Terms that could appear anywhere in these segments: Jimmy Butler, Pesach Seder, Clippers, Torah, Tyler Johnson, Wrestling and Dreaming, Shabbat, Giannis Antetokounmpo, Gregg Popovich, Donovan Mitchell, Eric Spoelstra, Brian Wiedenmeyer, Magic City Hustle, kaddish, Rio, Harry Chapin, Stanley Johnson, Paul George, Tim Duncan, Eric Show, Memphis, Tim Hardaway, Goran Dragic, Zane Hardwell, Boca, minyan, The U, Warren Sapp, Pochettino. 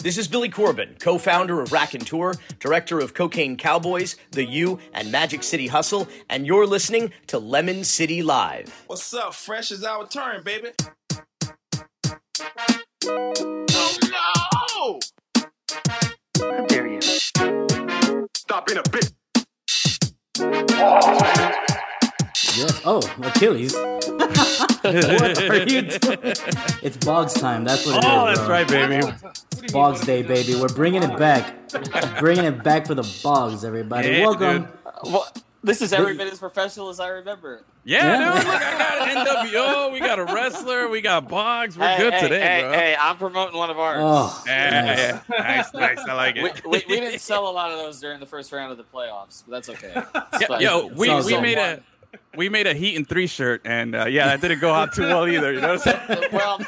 This is Billy Corbin, co-founder of Rack & Tour, director of Cocaine Cowboys, The U, and Magic City Hustle, and you're listening to Lemon City Live. What's up? Fresh is our turn, baby. Oh, no! How dare you? Stop being a bitch. Oh. Yes. Oh, Achilles. What are you doing? It's Boggs time. That's what it is. Oh, that's bro. Right, baby. It's Boggs Day, baby. We're bringing it back. We're bringing it back for the Boggs, everybody. Yeah, welcome. Well, this is every bit as professional as I remember. Yeah, dude. Look, I got NWO. We got a wrestler. We got Boggs. We're good today, bro. Hey, I'm promoting one of ours. Oh, yeah. Nice. I like it. We didn't sell a lot of those during the first round of the playoffs, but that's okay. Yeah, yo, we made a... We made a Heat and 3 shirt, and that didn't go out too well either. You know what I'm saying? Well,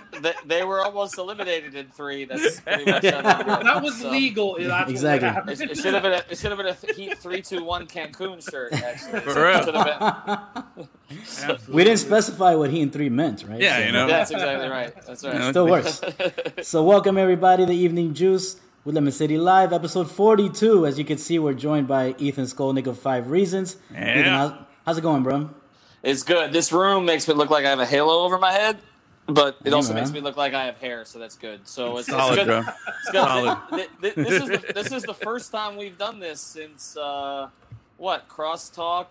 they were almost eliminated in 3. That's pretty much that was legal. Exactly. It should have been. It should have been a Heat 3-2-1 Cancun shirt. Actually, for real. So, we didn't specify what Heat and 3 meant, right? Yeah, so, you know. That's exactly right. That's right. It still works. So, welcome everybody to Evening Juice with Lemon City Live, episode 42. As you can see, we're joined by Ethan Skolnick of 5 Reasons. Yeah. How's it going, bro? It's good. This room makes me look like I have a halo over my head, but it also makes me look like I have hair, so that's good. So it's solid, good. Bro. It's good. Solid. This is the first time we've done this since Crosstalk?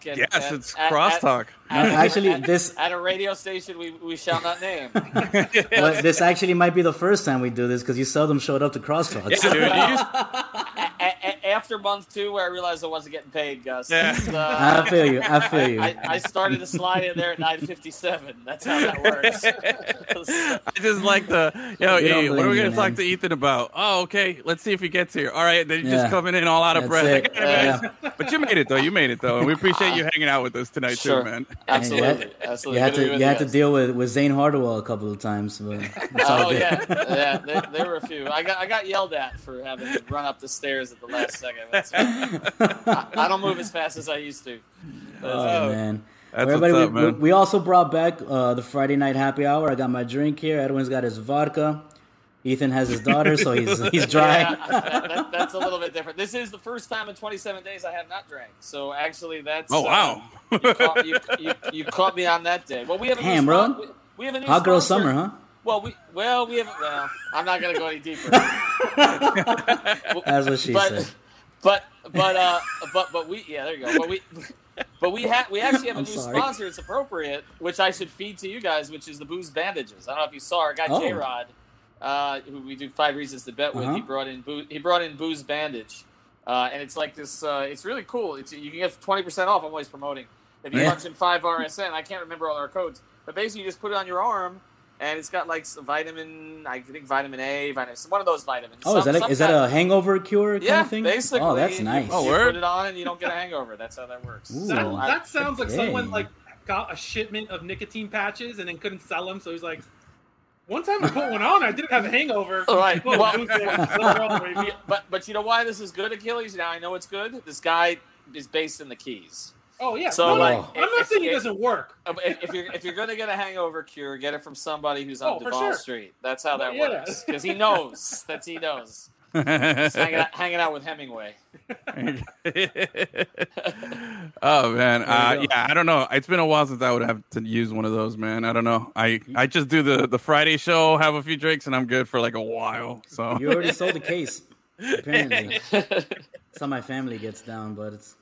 And, yes, it's Crosstalk. At a radio station we shall not name. Well, this actually might be the first time we do this because you seldom showed up to Crosstalk. Yeah, dude. After month 2, where I realized I wasn't getting paid, Gus. Yeah. I feel you. I started to slide in there at 9:57. That's how that works. I just like what are we going to talk to Ethan about? Oh, okay. Let's see if he gets here. All right. Then you're just coming in all out of breath. But you made it, though. And we appreciate you hanging out with us tonight, too, man. Absolutely. You had to deal with Zane Hardwell a couple of times. But there were a few. I got yelled at for having to run up the stairs at the last second. I don't move as fast as I used to. Man. We also brought back the Friday night happy hour. I got my drink here. Edwin's got his vodka. Ethan has his daughter, so he's dry. Yeah, that's a little bit different. This is the first time in 27 days I have not drank. So actually, that's wow! You caught me on that day. Well, we have a new bro. We have a new hot girl summer, huh? Well, we have. Well, I'm not going to go any deeper. That's what she said. There you go. But we actually have a new sponsor. It's appropriate, which I should feed to you guys, which is the Booze Bandages. I don't know if you saw our guy J-Rod. Who we do 5 Reasons to Bet with? Uh-huh. He brought in Booze Bandage, and it's like this. It's really cool. You can get 20% off. I'm always promoting. If you punch in 5RSN, I can't remember all our codes, but basically you just put it on your arm, and it's got like some vitamin. I think vitamin A, one of those vitamins. Oh, is that a hangover cure kind of thing? Yeah, basically. Oh, that's nice. You put it on, and you don't get a hangover. That's how that works. Ooh, that sounds like someone like got a shipment of nicotine patches and then couldn't sell them, so he's like. One time I put one on, I didn't have a hangover. All right. But you know why this is good, Achilles? Now I know it's good. This guy is based in the Keys. Oh yeah. So I'm not saying it doesn't work. If you're gonna get a hangover cure, get it from somebody who's on Duval Street. That's how that works. Because he knows. Just hanging out with Hemingway. Oh man, I don't know. It's been a while since I would have to use one of those, man. I don't know. I just do the Friday show, have a few drinks, and I'm good for like a while. So you already sold the case, apparently. That's how my family gets down, but it's.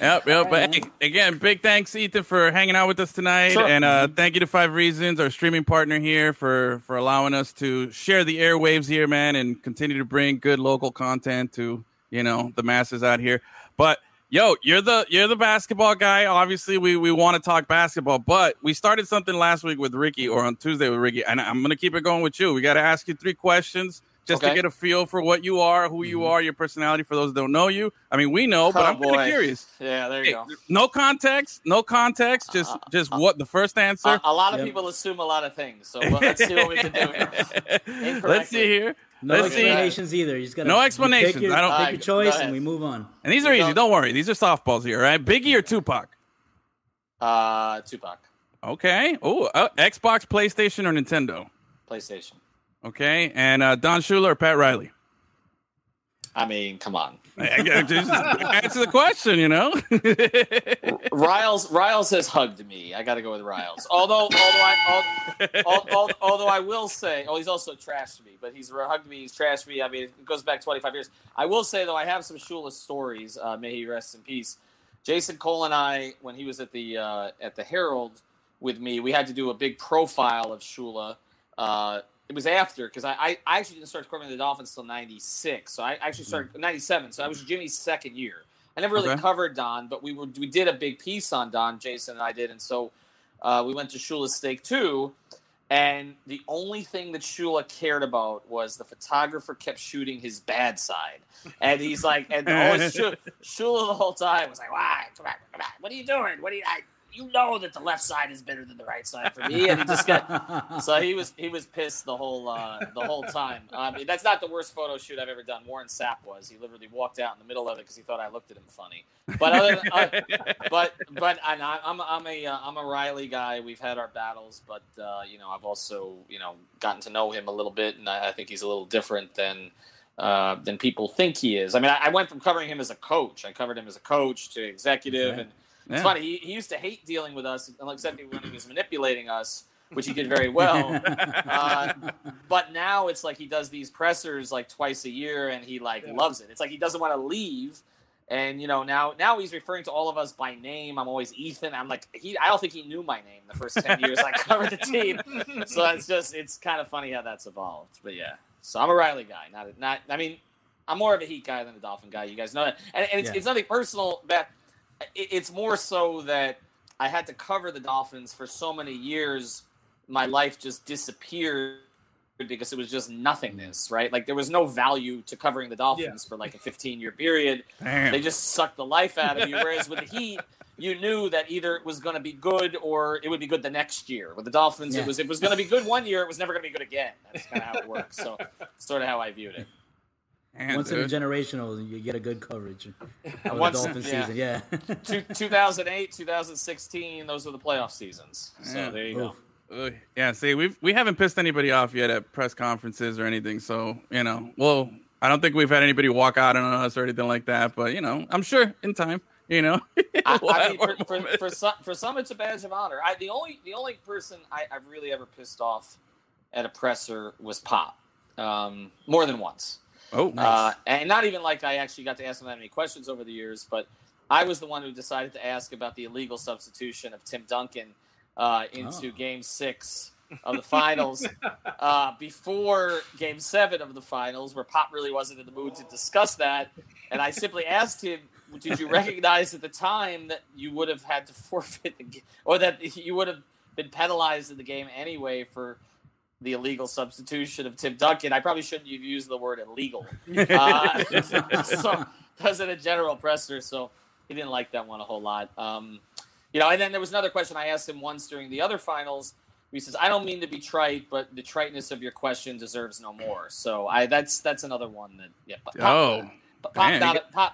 Yep. But hey, again, big thanks, Ethan, for hanging out with us tonight. Sure. And thank you to 5 Reasons, our streaming partner here, for allowing us to share the airwaves here, man, and continue to bring good local content to, the masses out here. But, you're the basketball guy. Obviously, we want to talk basketball. But we started something last week with Ricky, or on Tuesday with Ricky, and I'm going to keep it going with you. We got to ask you 3 questions. Just to get a feel for what you are, who you are, your personality, for those who don't know you. I mean, we know, but I'm kind of curious. Yeah, there you go. No context. Just what the first answer. A lot of people assume a lot of things. So let's see what we can do. Let's see here. No explanations either. You just got no explanations. Take your choice and we move on. And these are easy. Don't worry. These are softballs here, right? Biggie or Tupac? Tupac. Okay. Oh, Xbox, PlayStation, or Nintendo? PlayStation. Okay, and Don Shula or Pat Riley? I mean, come on. Just answer the question, you know. Riles has hugged me. I got to go with Riles. Although I will say, he's also trashed me, but he's hugged me, he's trashed me. I mean, it goes back 25 years. I will say though, I have some Shula stories. May he rest in peace. Jason Cole and I, when he was at the Herald with me, we had to do a big profile of Shula. It was after, because I actually didn't start covering the Dolphins until 96. So I actually started 97. So I was Jimmy's second year. I never really covered Don, but we did a big piece on Don, Jason and I did. And so we went to Shula's Steak 2. And the only thing that Shula cared about was the photographer kept shooting his bad side. And he's like, and always Shula the whole time was like, why? Come back. What are you doing? You know that the left side is better than the right side for me, and he just got so he was pissed the whole time. I mean, that's not the worst photo shoot I've ever done. Warren Sapp was. He literally walked out in the middle of it because he thought I looked at him funny. But I'm a Riley guy. We've had our battles, but I've also gotten to know him a little bit, and I think he's a little different than people think he is. I mean, I went from covering him as a coach. I covered him as a coach to executive and. Yeah. It's funny. He used to hate dealing with us, except when he was manipulating us, which he did very well. But now it's like he does these pressers like twice a year, and he loves it. It's like he doesn't want to leave. And now he's referring to all of us by name. I'm always Ethan. I'm like I don't think he knew my name the first 10 years I covered the team. So it's kind of funny how that's evolved. But yeah, so I'm a Riley guy. I'm more of a Heat guy than a Dolphin guy. You guys know that. And it's nothing personal, that. It's more so that I had to cover the Dolphins for so many years. My life just disappeared because it was just nothingness, right? Like there was no value to covering the Dolphins for like a 15-year period. Damn. They just sucked the life out of you. Whereas with the Heat, you knew that either it was going to be good or it would be good the next year. With the Dolphins, it was going to be good one year. It was never going to be good again. That's kind of how it works. So it's sort of how I viewed it. Once in a generational, you get a good coverage. Once in a season, 2008, 2016, those were the playoff seasons. So there you go. Yeah, see, we haven't pissed anybody off yet at press conferences or anything. So, well, I don't think we've had anybody walk out on us or anything like that. But, I'm sure in time, for some, it's a badge of honor. The only person I've really ever pissed off at a presser was Pop, more than once. Oh, nice. And not even like I actually got to ask him that many questions over the years, but I was the one who decided to ask about the illegal substitution of Tim Duncan into Game 6 of the finals before Game 7 of the finals, where Pop really wasn't in the mood to discuss that. And I simply asked him, did you recognize at the time that you would have had to forfeit the game, or that you would have been penalized in the game anyway for the illegal substitution of Tim Duncan? I probably shouldn't have used the word illegal. So wasn't a general presser, so he didn't like that one a whole lot. And then there was another question I asked him once during the other finals. He says, I don't mean to be trite, but the triteness of your question deserves no more. So that's another one that, Pop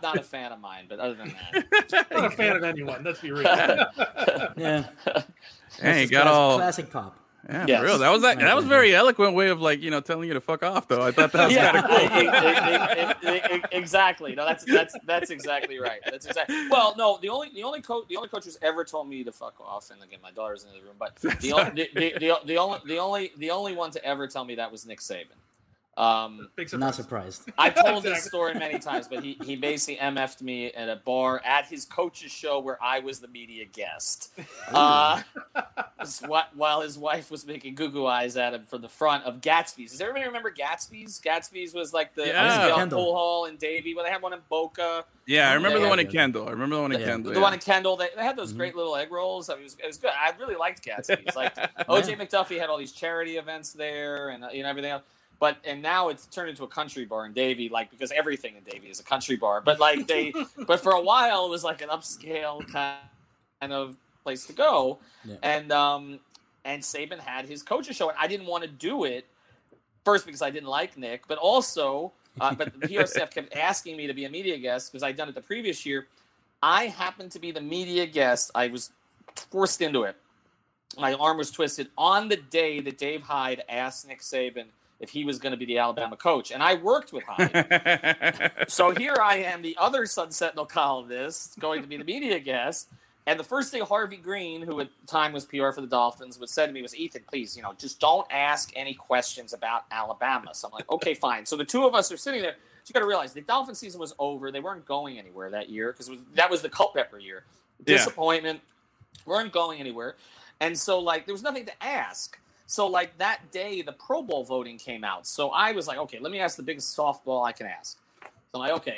not a fan of mine, but other than that. Not a fan of anyone, let's be real. Yeah. Hey, got all classic Pop. Yeah, yes. For real. That was a very eloquent way of telling you to fuck off though. I thought that was kind of cool. Exactly. No, that's exactly right. That's exactly. Well, no, the only coach who's ever told me to fuck off, and again, my daughter's in the room, but the only one to ever tell me that was Nick Saban. I'm not surprised. I told this story many times, but he basically MF'd me at a bar at his coach's show where I was the media guest. While his wife was making goo-goo eyes at him from the front of Gatsby's. Does everybody remember Gatsby's? Gatsby's was like the pool hall in Davie. Well, they had one in Boca. Yeah, I remember the one in Kendall. The one in Kendall. They had those great little egg rolls. I mean, it was good. I really liked Gatsby's. Like O.J. McDuffie had all these charity events there and everything else. But and now it's turned into a country bar in Davie, because everything in Davie is a country bar. But but for a while it was like an upscale kind of place to go. Yeah. And Saban had his coaches show, and I didn't want to do it first because I didn't like Nick, but also but the PR staff kept asking me to be a media guest because I'd done it the previous year. I happened to be the media guest. I was forced into it. My arm was twisted on the day that Dave Hyde asked Nick Saban if he was going to be the Alabama coach. And I worked with Hyde. So here I am, the other Sun Sentinel columnist, going to be the media guest. And the first thing Harvey Green, who at the time was PR for the Dolphins, would say to me was, Ethan, please, just don't ask any questions about Alabama. So I'm like, okay, fine. So the two of us are sitting there. So you got to realize the Dolphin season was over. They weren't going anywhere that year because that was the Culpepper year. Disappointment. Yeah. Weren't going anywhere. And so, there was nothing to ask. So, that day, the Pro Bowl voting came out. So I was like, okay, let me ask the biggest softball I can ask. So I'm like,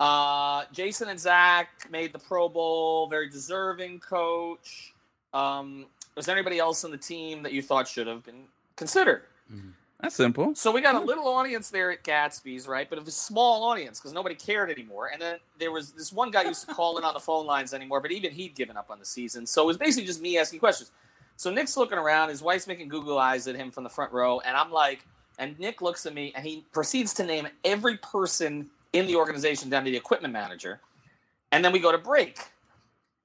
okay. Jason and Zach made the Pro Bowl. Very deserving coach. Was there anybody else on the team that you thought should have been considered? Mm-hmm. That's simple. So we got a little audience there at Gatsby's, right? But it was a small audience because nobody cared anymore. And then there was this one guy who used to call in on the phone lines anymore, but even he'd given up on the season. So it was basically just me asking questions. So Nick's looking around. His wife's making Google eyes at him from the front row. And I'm like, and Nick looks at me, and he proceeds to name every person in the organization down to the equipment manager. And then we go to break.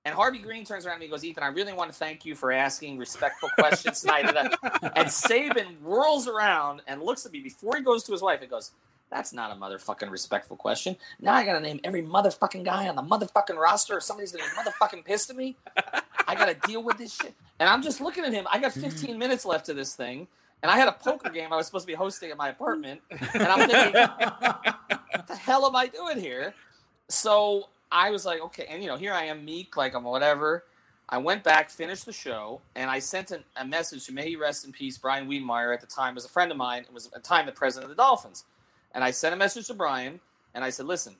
And Harvey Green turns around and he goes, Ethan, I really want to thank you for asking respectful questions tonight. And Saban whirls around and looks at me before he goes to his wife and goes, that's not a motherfucking respectful question. Now I got to name every motherfucking guy on the motherfucking roster or somebody's going to be motherfucking pissed at me. I got to deal with this shit. And I'm just looking at him. I got 15 minutes left to this thing. And I had a poker game I was supposed to be hosting at my apartment. And I'm thinking, what the hell am I doing here? So I was like, okay, and here I am, meek, I'm whatever. I went back, finished the show, and I sent a message to, may he rest in peace, Brian Wiedenmeyer, at the time was a friend of mine, and was at the time the president of the Dolphins. And I sent a message to Brian, and I said, listen,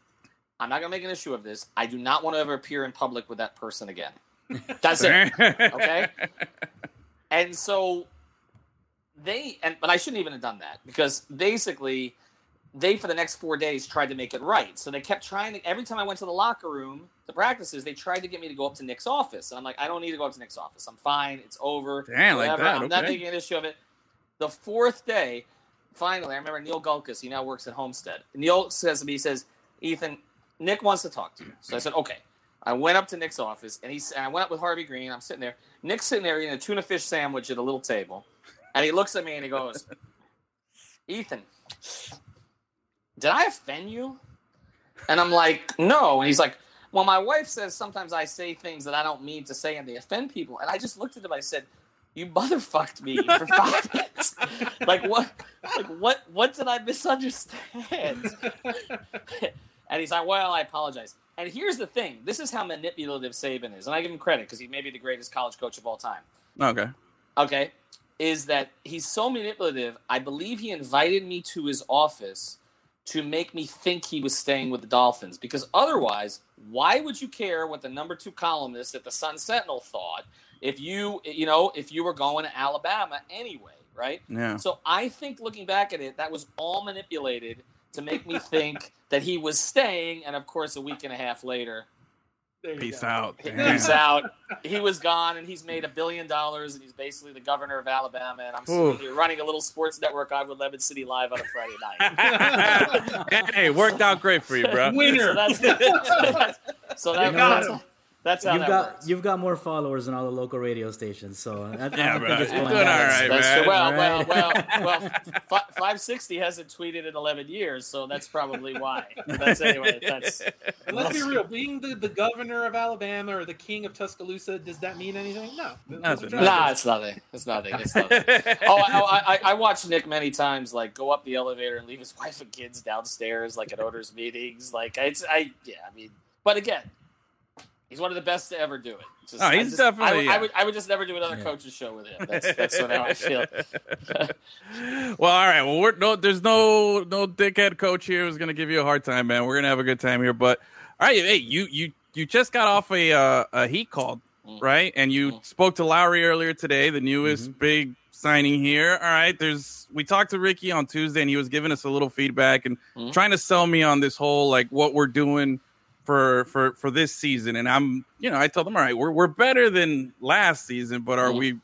I'm not going to make an issue of this. I do not want to ever appear in public with that person again. That's it. Okay? And so but I shouldn't even have done that, because basically they, for the next 4 days, tried to make it right. So they kept trying to, every time I went to the locker room, the practices, they tried to get me to go up to Nick's office. And I'm like, I don't need to go up to Nick's office. I'm fine. It's over. Damn, whatever. Like that. I'm not making an issue of it. The fourth day, finally, I remember Neil Gulkis, he now works at Homestead. Neil says to me, he says, Ethan, Nick wants to talk to you. So I said, okay. I went up to Nick's office, and I went up with Harvey Green. I'm sitting there. Nick's sitting there eating a tuna fish sandwich at a little table. And he looks at me and he goes, Ethan, did I offend you? And I'm like, no. And he's like, well, my wife says sometimes I say things that I don't mean to say and they offend people. And I just looked at him. I said, you motherfucked me for 5 minutes. What did I misunderstand? And he's like, well, I apologize. And here's the thing. This is how manipulative Saban is. And I give him credit because he may be the greatest college coach of all time. Okay. Is that he's so manipulative. I believe he invited me to his office to make me think he was staying with the Dolphins. Because otherwise, why would you care what the number 2 columnist at the Sun Sentinel thought if you were going to Alabama anyway, right? Yeah. So I think looking back at it, that was all manipulated to make me think that he was staying. And, of course, a week and a half later, Peace out. He was gone, and he's made $1 billion, and he's basically the governor of Alabama. And I'm sitting here running a little sports network on with Lemon City Live on a Friday night. Hey, worked out great for you, bro. Winner. That's how works. You've got more followers than all the local radio stations, so I think it's going right, that's well, 560 hasn't tweeted in 11 years, so that's probably why. Let's be real. Being the governor of Alabama or the king of Tuscaloosa, does that mean anything? No. It's nothing. I watched Nick many times, go up the elevator and leave his wife and kids downstairs, at owners' meetings. But again, he's one of the best to ever do it. I would just never do another coach's show with him. That's what I feel. Well, all right. Well, there's no dickhead coach here who's going to give you a hard time, man. We're going to have a good time here. But all right, hey, you just got off a Heat call, right? And you spoke to Lowry earlier today, the newest big signing here. All right, we talked to Ricky on Tuesday, and he was giving us a little feedback and trying to sell me on this whole what we're doing for this season. And I'm, I told them, all right, we're better than last season, but are we,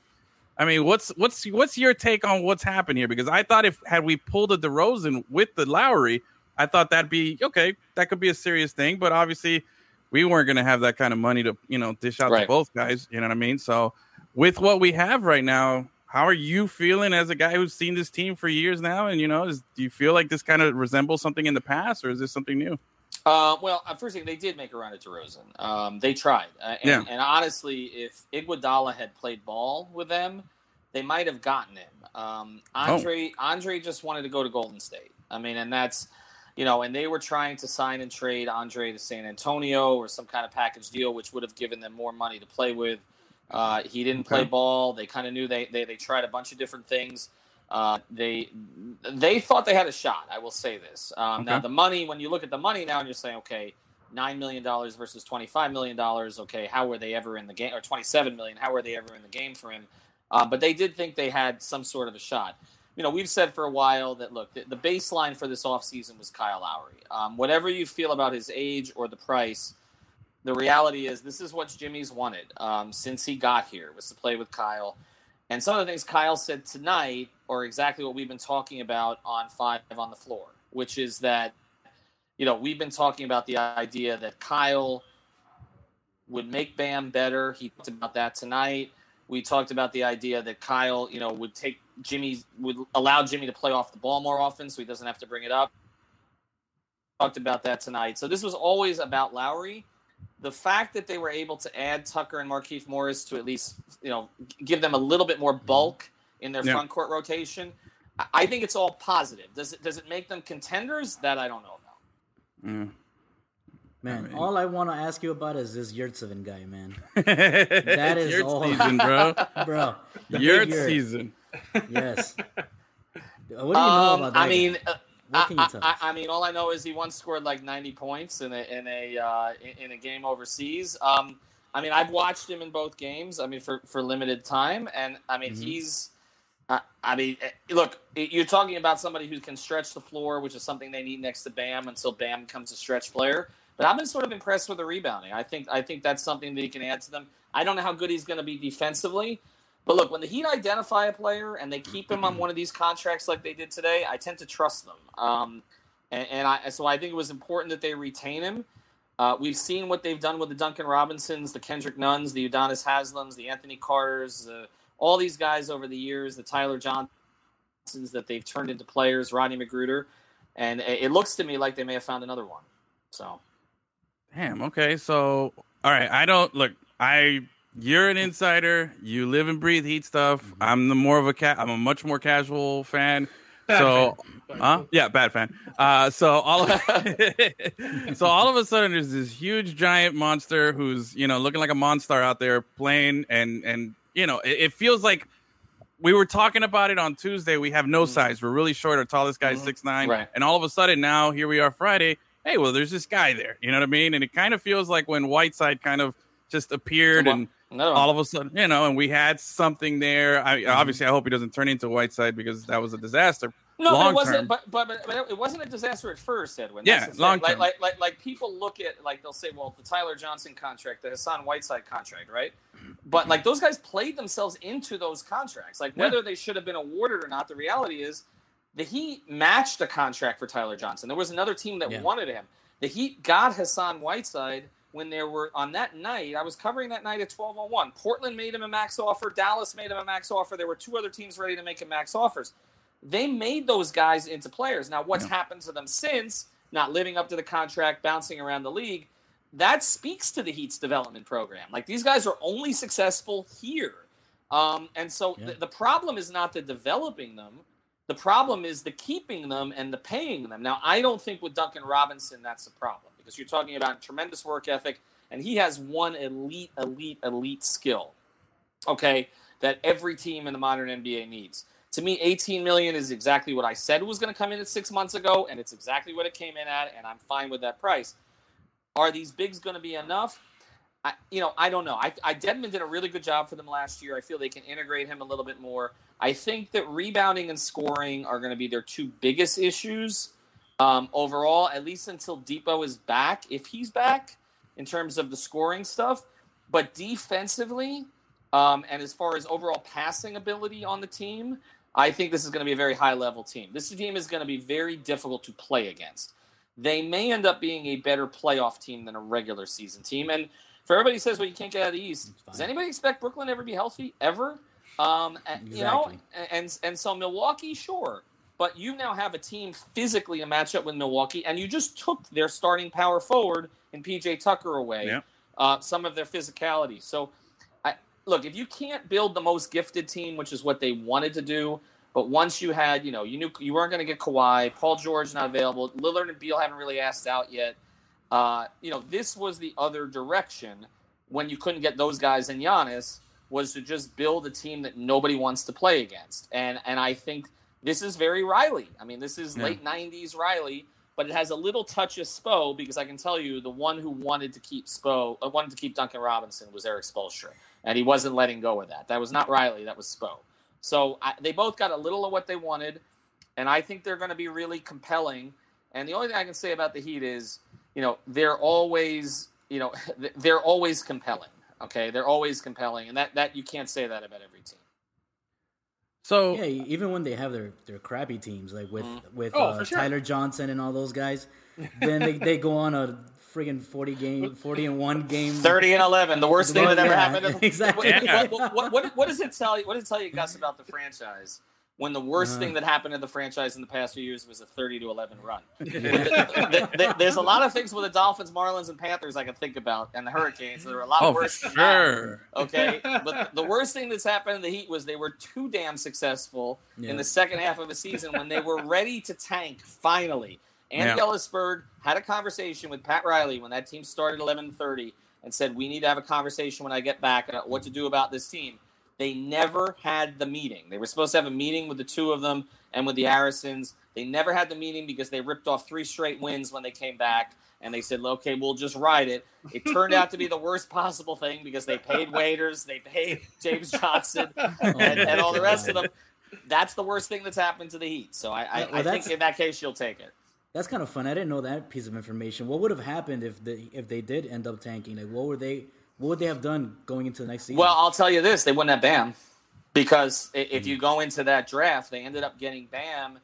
what's your take on what's happened here? Because I thought had we pulled a DeRozan with the Lowry, I thought that'd be, okay, that could be a serious thing, but obviously we weren't going to have that kind of money to, dish out to both guys. You know what I mean? So with what we have right now, How are you feeling as a guy who's seen this team for years now? And, you know, do you feel like this kind of resembles something in the past, or is this something new? Well, first thing, they did make a run at DeRozan. They tried. And honestly, if Iguodala had played ball with them, they might have gotten him. Andre just wanted to go to Golden State. I mean, and that's, you know, and they were trying to sign and trade Andre to San Antonio or some kind of package deal, which would have given them more money to play with. He didn't play ball. They kind of knew they tried a bunch of different things. They thought they had a shot. I will say this. Now the money, when you look at the money now and you're saying, okay, $9 million versus $25 million. Okay. How were they ever in the game, or 27 million? How were they ever in the game for him? But they did think they had some sort of a shot. You know, we've said for a while that, look, the baseline for this offseason was Kyle Lowry. Whatever you feel about his age or the price, the reality is this is what Jimmy's wanted since he got here, was to play with Kyle. And some of the things Kyle said tonight are exactly what we've been talking about on Five on the Floor, which is that, you know, we've been talking about the idea that Kyle would make Bam better. He talked about that tonight. We talked about the idea that Kyle, you know, would allow Jimmy to play off the ball more often so he doesn't have to bring it up. Talked about that tonight. So this was always about Lowry. The fact that they were able to add Tucker and Markieff Morris to at least, you know, give them a little bit more bulk in their front court rotation, I think it's all positive. Does it make them contenders? That I don't know about. Yeah. Man, I mean, all I want to ask you about is this Yurtseven guy, man. That is Yurt all season, bro. Yurt season. Yes. What do you know about that? I mean, what can you tell us? I mean, all I know is he once scored like 90 points in a game overseas. I mean, I've watched him in both games. I mean, for limited time, and I mean, he's. I mean, look, you're talking about somebody who can stretch the floor, which is something they need next to Bam until Bam becomes a stretch player. But I've been sort of impressed with the rebounding. I think that's something that he can add to them. I don't know how good he's going to be defensively. But look, when the Heat identify a player and they keep him on one of these contracts like they did today, I tend to trust them. So I think it was important that they retain him. We've seen what they've done with the Duncan Robinsons, the Kendrick Nuns, the Udonis Haslams, the Anthony Carters, all these guys over the years, the Tyler Johnsons that they've turned into players, Rodney Magruder. And it looks to me like they may have found another one. So... Damn. Okay. So, all right. You're an insider. You live and breathe Heat stuff. I'm a much more casual fan. Bad fan. So all of a sudden, there's this huge giant monster who's, you know, looking like a monster out there playing, and you know, it feels like we were talking about it on Tuesday. We have no size. We're really short. Our tallest guy is 6'9", right. And all of a sudden, now here we are Friday. Hey, well, there's this guy there. You know what I mean? And it kind of feels like when Whiteside kind of just appeared all of a sudden, you know, and we had something there. Obviously, I hope he doesn't turn into Whiteside because that was a disaster. No, long it wasn't. Term. But it wasn't a disaster at first, Edwin. Yeah, long term. Like people look at, like, they'll say, well, the Tyler Johnson contract, the Hassan Whiteside contract, right? But, like, those guys played themselves into those contracts. Like, whether they should have been awarded or not, the reality is, the Heat matched a contract for Tyler Johnson. There was another team that wanted him. The Heat got Hassan Whiteside when there were – on that night, I was covering that night at 12:01. Portland made him a max offer. Dallas made him a max offer. There were two other teams ready to make him max offers. They made those guys into players. Now, what's happened to them since, not living up to the contract, bouncing around the league, that speaks to the Heat's development program. Like, these guys are only successful here. The problem is not the developing them. The problem is the keeping them and the paying them. Now, I don't think with Duncan Robinson that's a problem because you're talking about tremendous work ethic, and he has one elite skill, okay, that every team in the modern NBA needs. To me, $18 million is exactly what I said was going to come in at 6 months ago, and it's exactly what it came in at, and I'm fine with that price. Are these bigs going to be enough? I don't know. Dedmon did a really good job for them last year. I feel they can integrate him a little bit more. I think that rebounding and scoring are going to be their two biggest issues overall, at least until Depot is back, if he's back, in terms of the scoring stuff. But defensively and as far as overall passing ability on the team, I think this is going to be a very high-level team. This team is going to be very difficult to play against. They may end up being a better playoff team than a regular season team. And for everybody who says, well, you can't get out of the East, does anybody expect Brooklyn to ever be healthy, ever? Exactly. You know, and so Milwaukee, sure. But you now have a team physically a matchup with Milwaukee, and you just took their starting power forward and PJ Tucker away, some of their physicality. So, look, if you can't build the most gifted team, which is what they wanted to do, but once you had, you know, you knew you weren't going to get Kawhi, Paul George not available, Lillard and Beal haven't really asked out yet. You know, this was the other direction when you couldn't get those guys and Giannis, was to just build a team that nobody wants to play against. And I think this is very Riley. I mean, this is late 90s Riley, but it has a little touch of Spo, because I can tell you the one who wanted to keep Duncan Robinson was Eric Spoelstra, and he wasn't letting go of that. That was not Riley. That was Spo. So they both got a little of what they wanted, and I think they're going to be really compelling. And the only thing I can say about the Heat is, you know, they're always compelling. Okay, they're always compelling, and that you can't say that about every team. So yeah, even when they have their crappy teams, like with Tyler Johnson and all those guys, then they go on a friggin' 40-1 game, 30-11, the worst thing that ever happened. Exactly. What does it tell you? What does it tell you, Gus, about the franchise? When the worst thing that happened to the franchise in the past few years was a 30-11 run. There's a lot of things with the Dolphins, Marlins, and Panthers I can think about, and the Hurricanes. There were a lot of worse. Sure. Okay, but the worst thing that's happened in the Heat was they were too damn successful in the second half of a season when they were ready to tank. Finally, Andy Ellisberg had a conversation with Pat Riley when that team started 11-30 and said, "We need to have a conversation when I get back about what to do about this team." They never had the meeting. They were supposed to have a meeting with the two of them and with the Harrisons. They never had the meeting because they ripped off 3 straight wins when they came back, and they said, okay, we'll just ride it. It turned out to be the worst possible thing because they paid waiters, they paid James Johnson, and all the rest of them. That's the worst thing that's happened to the Heat. So I think in that case you'll take it. That's kind of fun. I didn't know that piece of information. What would have happened if they did end up tanking? Like, what would they have done going into the next season? Well, I'll tell you this. They wouldn't have Bam, because if you go into that draft, they ended up getting Bam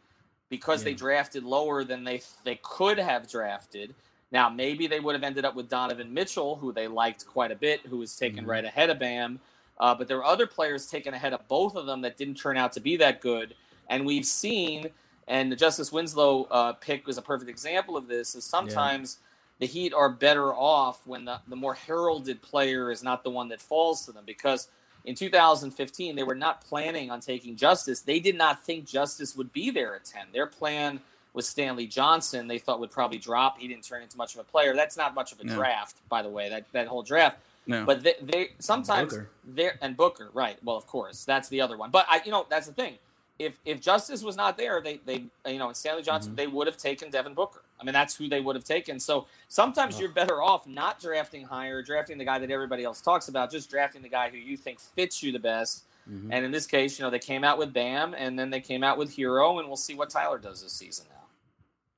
because they drafted lower than they could have drafted. Now, maybe they would have ended up with Donovan Mitchell, who they liked quite a bit, who was taken right ahead of Bam. But there were other players taken ahead of both of them that didn't turn out to be that good. And we've seen, and the Justice Winslow pick was a perfect example of this, is sometimes – the Heat are better off when the more heralded player is not the one that falls to them, because in 2015, they were not planning on taking Justice. They did not think Justice would be there at 10. Their plan was Stanley Johnson. They thought would probably drop. He didn't turn into much of a player. That's not much of a draft, by the way, that whole draft. No. But they sometimes they're – and Booker, right. Well, of course. That's the other one. But, that's the thing. If Justice was not there, they and Stanley Johnson, they would have taken Devin Booker. I mean, that's who they would have taken. So sometimes you're better off not drafting higher, drafting the guy that everybody else talks about, just drafting the guy who you think fits you the best. Mm-hmm. And in this case, they came out with Bam, and then they came out with Hero, and we'll see what Tyler does this season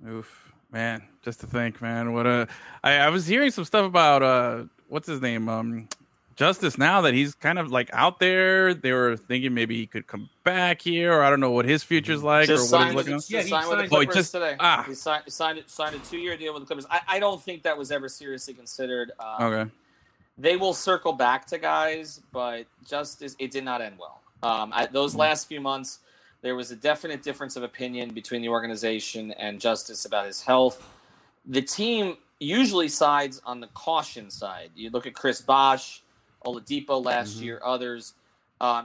now. Oof, man, just to think, man, what a I was hearing some stuff about what's his name, Justice, now that he's kind of like out there. They were thinking maybe he could come back here, or I don't know what his future's like, just or what he's looking at. Yeah, he signed with the Clippers today. He signed a 2-year deal with the Clippers. I don't think that was ever seriously considered. Okay. They will circle back to guys, but Justice, it did not end well. Those last few months, there was a definite difference of opinion between the organization and Justice about his health. The team usually sides on the caution side. You look at Chris Bosh, Oladipo last year, others.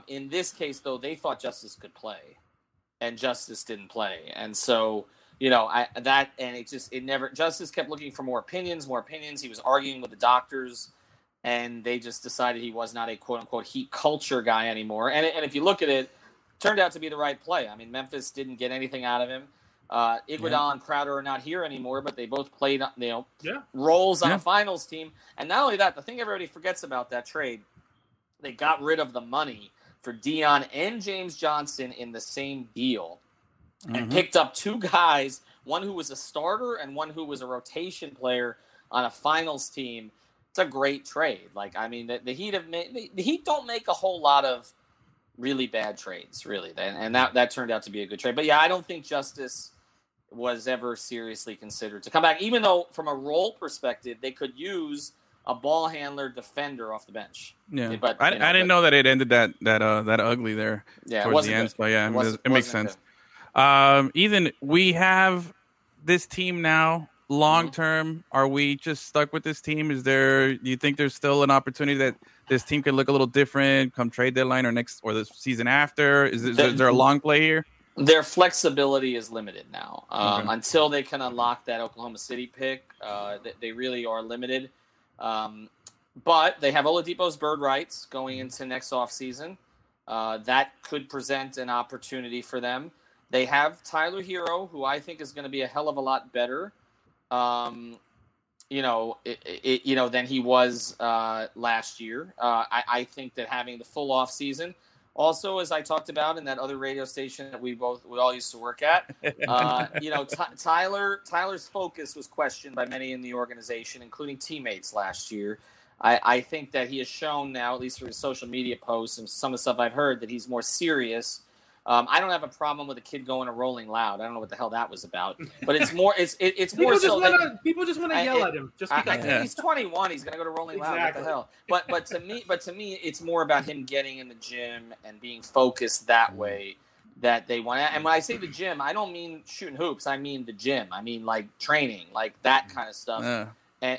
In this case, though, they thought Justice could play, and Justice didn't play. And so, Justice kept looking for more opinions. He was arguing with the doctors, and they just decided he was not a quote-unquote Heat culture guy anymore. And if you look at it, turned out to be the right play. I mean, Memphis didn't get anything out of him. Iguodala and Crowder are not here anymore, but they both played roles on a finals team. And not only that, the thing everybody forgets about that trade, they got rid of the money for Dion and James Johnson in the same deal and picked up 2 guys, one who was a starter and one who was a rotation player on a finals team. It's a great trade. Like, I mean, the Heat don't make a whole lot of really bad trades, really. And that turned out to be a good trade. But, I don't think Justice – was ever seriously considered to come back, even though from a role perspective, they could use a ball handler defender off the bench. Yeah, but I didn't know that it ended that ugly there. Yeah, towards the end. Good. So yeah, it makes sense. Ethan, we have this team now. Long term, are we just stuck with this team? Do you think there's still an opportunity that this team could look a little different come trade deadline or the season after? Is there a long play here? Their flexibility is limited now. Until they can unlock that Oklahoma City pick, they really are limited. But they have Oladipo's bird rights going into next offseason. That could present an opportunity for them. They have Tyler Hero, who I think is going to be a hell of a lot better, than he was last year. I think that having the full off season. Also, as I talked about in that other radio station that we all used to work at, Tyler's focus was questioned by many in the organization, including teammates last year. I think that he has shown now, at least through his social media posts and some of the stuff I've heard, that he's more serious. I don't have a problem with a kid going and rolling loud. I don't know what the hell that was about, but people just want to yell at him. Just because he's 21, he's gonna go to rolling loud. What the hell? But to me, it's more about him getting in the gym and being focused that way that they want. And when I say the gym, I don't mean shooting hoops. I mean the gym. I mean like training, like that kind of stuff. Yeah.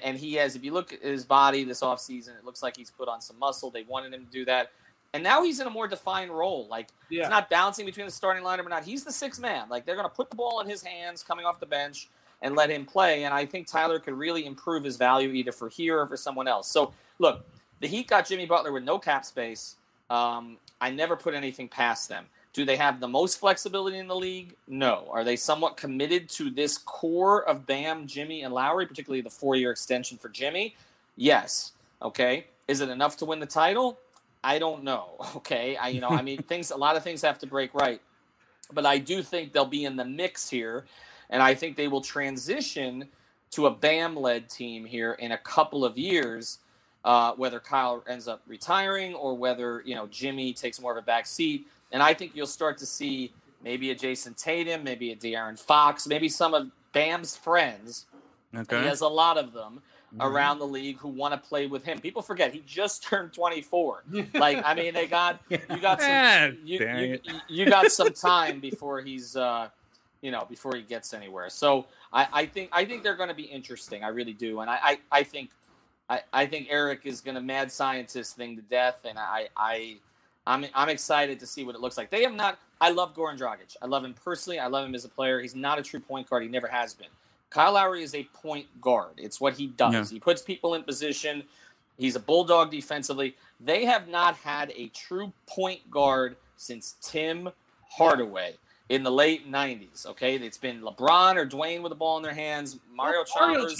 And he has. If you look at his body this offseason, it looks like he's put on some muscle. They wanted him to do that. And now he's in a more defined role. Like, he's not bouncing between the starting lineup or not. He's the sixth man. Like, they're going to put the ball in his hands coming off the bench and let him play. And I think Tyler could really improve his value either for here or for someone else. So, look, the Heat got Jimmy Butler with no cap space. I never put anything past them. Do they have the most flexibility in the league? No. Are they somewhat committed to this core of Bam, Jimmy, and Lowry, particularly the 4-year extension for Jimmy? Yes. Okay. Is it enough to win the title? I don't know. Okay. A lot of things have to break right, but I do think they'll be in the mix here. And I think they will transition to a Bam led team here in a couple of years, whether Kyle ends up retiring or whether, Jimmy takes more of a back seat. And I think you'll start to see maybe a Jason Tatum, maybe a De'Aaron Fox, maybe some of Bam's friends. Okay. He has a lot of them around the league who want to play with him. People forget he just turned 24. You got some time before he's before he gets anywhere. So I think they're going to be interesting. I really do, and I think Eric is going to mad scientist thing to death, and I'm excited to see what it looks like. They have not. I love Goran Dragic. I love him personally. I love him as a player. He's not a true point guard. He never has been. Kyle Lowry is a point guard. It's what he does. Yeah. He puts people in position. He's a bulldog defensively. They have not had a true point guard since Tim Hardaway in the late 90s, okay? It's been LeBron or Dwayne with the ball in their hands, Mario Chalmers?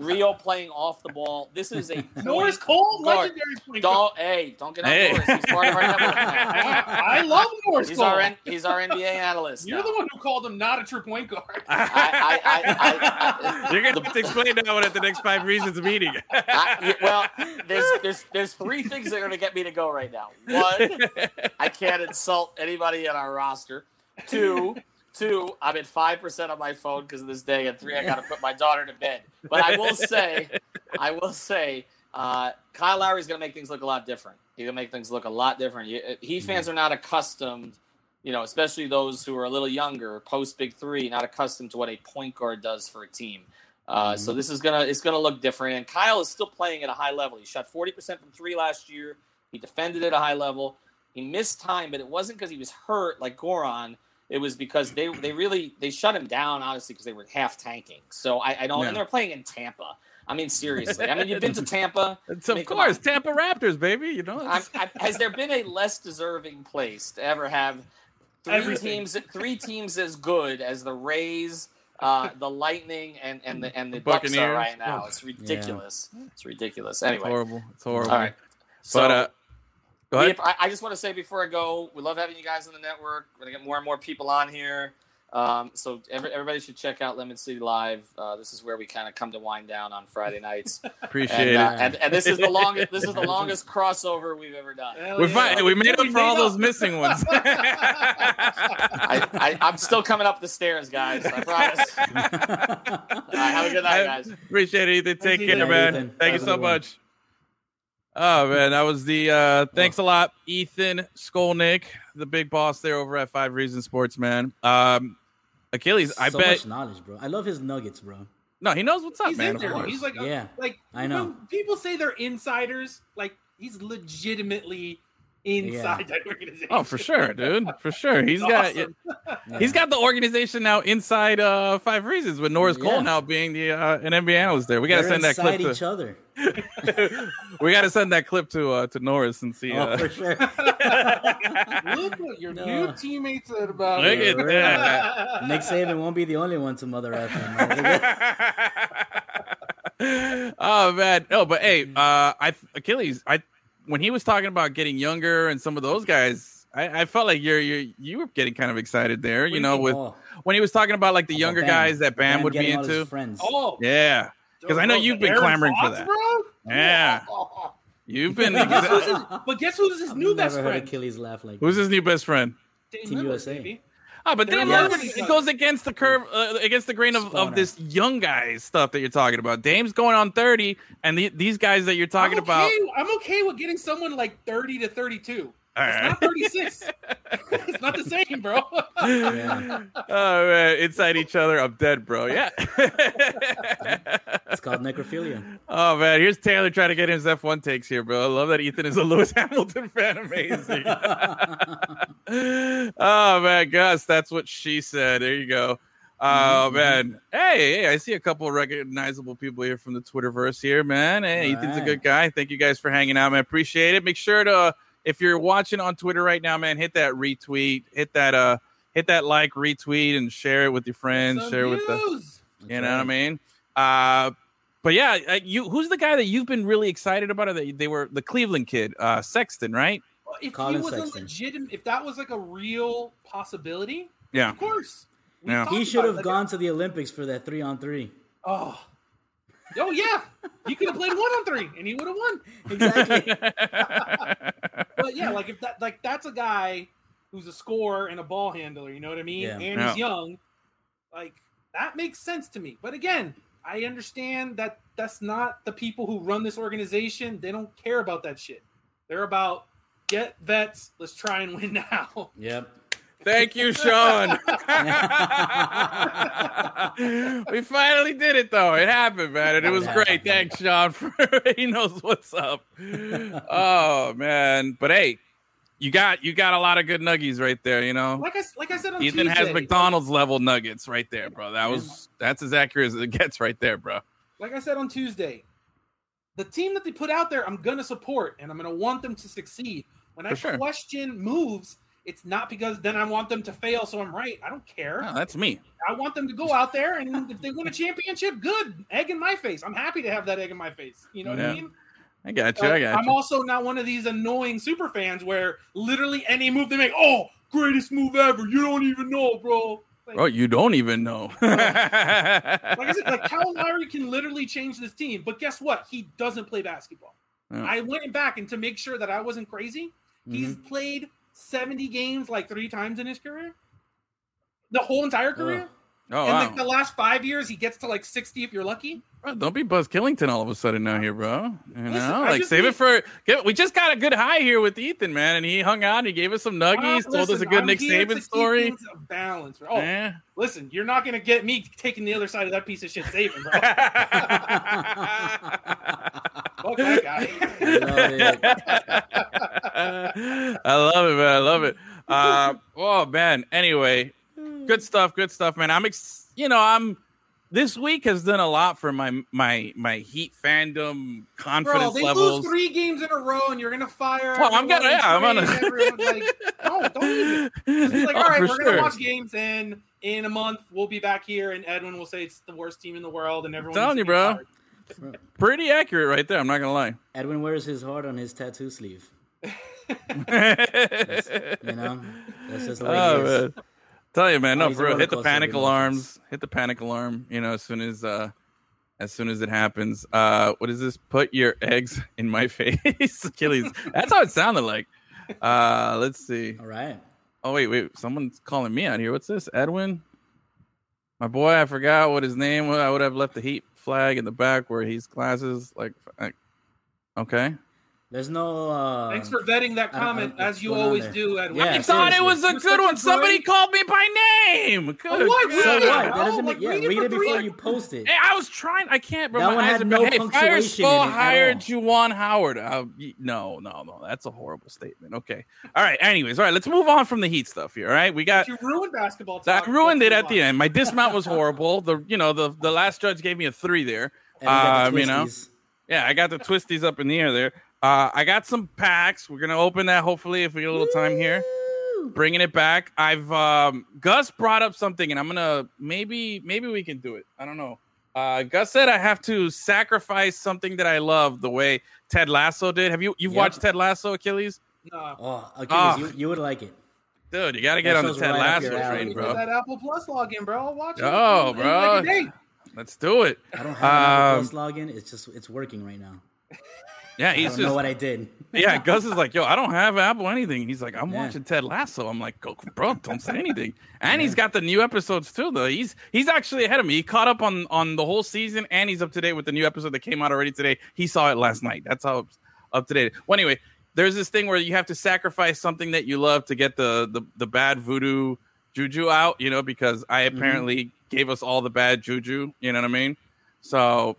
Rio playing off the ball. This is a Norris Cole, guard. Legendary point guard. Don't get on Norris. He's part of our network now. I love Norris Cole. He's our NBA analyst. You're the one who called him not a true point guard. You're going to have to explain that one at the next 5 Reasons meeting. There's three things that are going to get me to go right now. One, I can't insult anybody on our roster. Two, I'm at 5% on my phone because of this day, and 3, I got to put my daughter to bed. But I will say, Kyle Lowry is going to make things look a lot different. He's going to make things look a lot different. Heat fans are not accustomed, especially those who are a little younger, post Big Three, not accustomed to what a point guard does for a team. So this is gonna look different. And Kyle is still playing at a high level. He shot 40% from 3 last year. He defended at a high level. He missed time, but it wasn't because he was hurt like Goran. It was because they really shut him down, honestly, because they were half tanking. So I don't. And they're playing in Tampa. I mean, seriously. I mean, you've been to Tampa. Of course, Tampa Raptors, baby. Has there been a less deserving place to ever have three teams as good as the Rays, the Lightning, and the Buccaneers Bucks are right now? It's ridiculous. Yeah. It's ridiculous. Anyway, it's horrible. All right, so. I just want to say before I go, we love having you guys on the network. We're going to get more and more people on here. So everybody should check out Lemon City Live. This is where we kind of come to wind down on Friday nights. Appreciate it. And this is the longest crossover we've ever done. We're fine. We made up for all those missing ones. I'm still coming up the stairs, guys. I promise. All right, have a good night, guys. Appreciate it, Ethan. Take care, man. Ethan. Thank you so much. Oh, man, that was the thanks a lot, Ethan Skolnick, the big boss there over at Five Reasons Sports, man. Achilles, I so bet. So much knowledge, bro. I love his nuggets, bro. No, he knows what's up, he's man. Of he's like, yeah, like, I know. When people say they're insiders, like, he's legitimately inside that organization. Oh, for sure, dude. For sure. He's got awesome. He's got the organization now inside Five Reasons, with Norris Cole now being the an NBA analyst there. We got to send that clip to each other. We got to send that clip to Norris and see. Oh, for sure. Look what your new teammates said about Look it. At that. Nick Saban won't be the only one to mother at him. Oh, man. No, but hey, Achilles, when he was talking about getting younger and some of those guys, I felt like you were getting kind of excited there. What you know, with all? When he was talking about like the younger Bam. Guys that Bam would be into. Oh, yeah. Because I know you've been clamoring for that. Bro? Yeah. Oh. You've been. But guess who's his new best friend? I've never heard Achilles laugh like that. Who's his new best friend? Team USA. Oh, but Dame Lillard, it goes against the curve, against the grain of this young guys stuff that you're talking about. Dame's going on 30, and these guys that you're talking about. I'm okay with getting someone like 30 to 32. All right. It's not 36. It's not the same, bro. Yeah. Oh, man. Inside each other, I'm dead, bro. Yeah. It's called necrophilia. Oh, man. Here's Taylor trying to get his F1 takes here, bro. I love that Ethan is a Lewis Hamilton fan. Amazing. Oh, man. Gus, that's what she said. There you go. Oh, man. Hey, I see a couple of recognizable people here from the Twitterverse here, man. Hey, all Ethan's a good guy. Thank you guys for hanging out, man. Appreciate it. Make sure to... if you're watching on Twitter right now, man, hit that retweet, hit that like, retweet, and share it with your friends. Some share views. With the, you know what I mean. But yeah, who's the guy that you've been really excited about? Or that they were the Cleveland kid, Sexton, right? Well, if Colin he was Sexton. A legitimate, if that was like a real possibility, yeah, of course. Yeah. He should have gone to the Olympics for that 3-on-3. Oh yeah, he could have played 1-on-3 and he would have won. Exactly. But yeah, like if that, like that's a guy who's a scorer and a ball handler, you know what I mean? Yeah. And he's young, like that makes sense to me. But again, I understand that that's not the people who run this organization. They don't care about that shit. They're about get vets. Let's try and win now. Yep. Thank you, Sean. We finally did it, though. It happened, man. And it was great. Thanks, Sean. He knows what's up. Oh, man. But, hey, you got a lot of good nuggets right there, you know? Like I said on Ethan Tuesday. Ethan has McDonald's-level nuggets right there, bro. That's as accurate as it gets right there, bro. Like I said on Tuesday, the team that they put out there, I'm going to support, and I'm going to want them to succeed. When I question moves... it's not because then I want them to fail, so I'm right. I don't care. No, that's me. I want them to go out there, and if they win a championship, good. Egg in my face. I'm happy to have that egg in my face. You know what I mean? I got you. I'm also not one of these annoying super fans where literally any move they make, oh, greatest move ever. You don't even know, bro. Like, bro, you don't even know. Like I said, like Kyle Lowry can literally change this team, but guess what? He doesn't play basketball. Oh. I went back, and to make sure that I wasn't crazy, he's played 70 games like 3 times in his career, the whole entire career. And like the last 5 years, he gets to like 60 if you're lucky. Bro, don't be Buzz Killington all of a sudden now here, bro. You know, like save it for. We just got a good high here with Ethan, man, and he hung out. And he gave us some nuggies, told us a good Nick Saban story. Balance, bro. Listen, you're not gonna get me taking the other side of that piece of shit, Saban, bro. Fuck that guy. I love it, man. I love it. Oh man. Anyway, good stuff, man. This week has done a lot for my Heat fandom confidence levels. Bro, lose 3 games in a row, and you're gonna fire. Well, don't even. Just like, all right, we're gonna watch games, and in a month we'll be back here, and Edwin will say it's the worst team in the world, and everyone's telling you, bro. Fired. Pretty accurate right there. I'm not gonna lie. Edwin wears his heart on his tattoo sleeve. That's, you know, that's just the way it is. Tell you, man, no, for real, hit the panic alarms. Hit the panic alarm. You know, as soon as it happens. What is this? Put your eggs in my face, Achilles. That's how it sounded like. Let's see. All right. Oh wait. Someone's calling me out here. What's this? Edwin, my boy. I forgot what his name was. I would have left the Heat flag in the back where he's glasses. Like okay. There's no. Thanks for vetting that comment, as you always do. Edwin. Yeah, I thought it was a good one. Somebody called me by name. Good. What? So what? Read it before you post it. Hey, I was trying. I can't. That one had no punctuation. Fire Spo hired Juwan Howard. No. That's a horrible statement. Okay. All right. Anyways, all right. Let's move on from the Heat stuff here. All right. We got. You ruined basketball talk. I ruined it at the end. My dismount was horrible. The last judge gave me a 3 there. I got the twisties up in the air there. I got some packs. We're going to open that, hopefully, if we get a little time here. Bringing it back. Gus brought up something, and I'm going to maybe we can do it. I don't know. Gus said I have to sacrifice something that I love the way Ted Lasso did. Have you watched Ted Lasso, Achilles? No. Oh, Achilles, you would like it. Dude, you got to get on the Ted Lasso train, bro. That Apple Plus login, bro. I'll watch it. Oh, bro. Let's do it. I don't have an Apple Plus login. It's working right now. Yeah, I don't know what I did. Yeah, Gus is like, yo, I don't have Apple anything. He's like, I'm watching Ted Lasso. I'm like, go, bro, don't say anything. And he's got the new episodes too, though. He's actually ahead of me. He caught up on the whole season, and he's up to date with the new episode that came out already today. He saw it last night. That's how up to date. Well, anyway, there's this thing where you have to sacrifice something that you love to get the bad voodoo juju out, you know, because I apparently gave us all the bad juju. You know what I mean? So.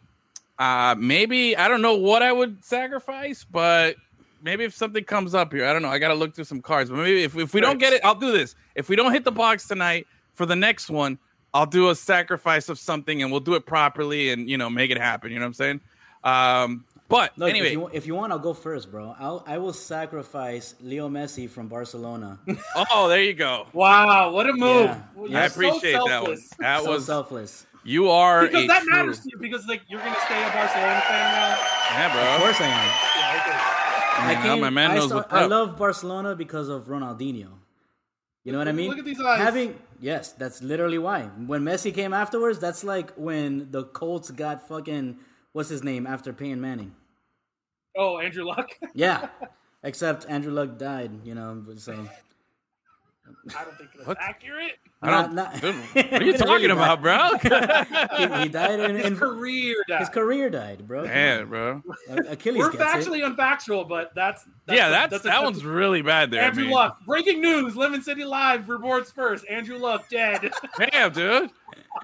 Maybe I don't know what I would sacrifice, but maybe if something comes up here, I don't know. I got to look through some cards, but maybe if we don't get it, I'll do this. If we don't hit the box tonight for the next one, I'll do a sacrifice of something and we'll do it properly and, you know, make it happen. You know what I'm saying? But look, anyway, if you want, I'll go first, bro. I will sacrifice Leo Messi from Barcelona. Oh, there you go. Wow. What a move. Yeah. Well, I appreciate so that one. That was selfless. You are because that matters to you because like you're gonna stay a Barcelona fan now. Yeah, bro. Of course I am. Yeah, I love Barcelona because of Ronaldinho. You know what I mean? Look at these eyes. That's literally why. When Messi came afterwards, that's like when the Colts got fucking what's his name after Peyton Manning. Oh, Andrew Luck. Yeah, except Andrew Luck died. You know, so. I don't think that's accurate. Dude, what are you talking about, bro? he died in his career. Died. His career died, bro. Damn, bro. Achilles. We're factually unfactual, but that one's really bad there. Andrew Luck. Breaking news: Lemon City Live reports first. Andrew Luck dead. Damn, dude.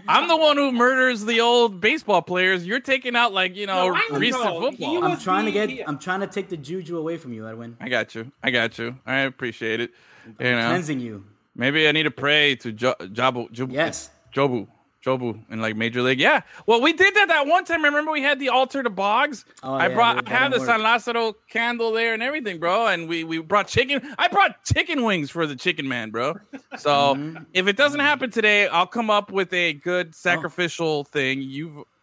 I'm the one who murders the old baseball players. You're taking out recent football. I'm trying to take the juju away from you, Edwin. I got you. I appreciate it. Cleansing you. Maybe I need to pray to Jobu. Yes. Jobu in like Major League. Yeah. Well, we did that one time. Remember we had the altar to Boggs? Oh, I had the San Lazaro candle there and everything, bro. And we brought chicken. I brought chicken wings for the chicken man, bro. So if it doesn't happen today, I'll come up with a good sacrificial thing.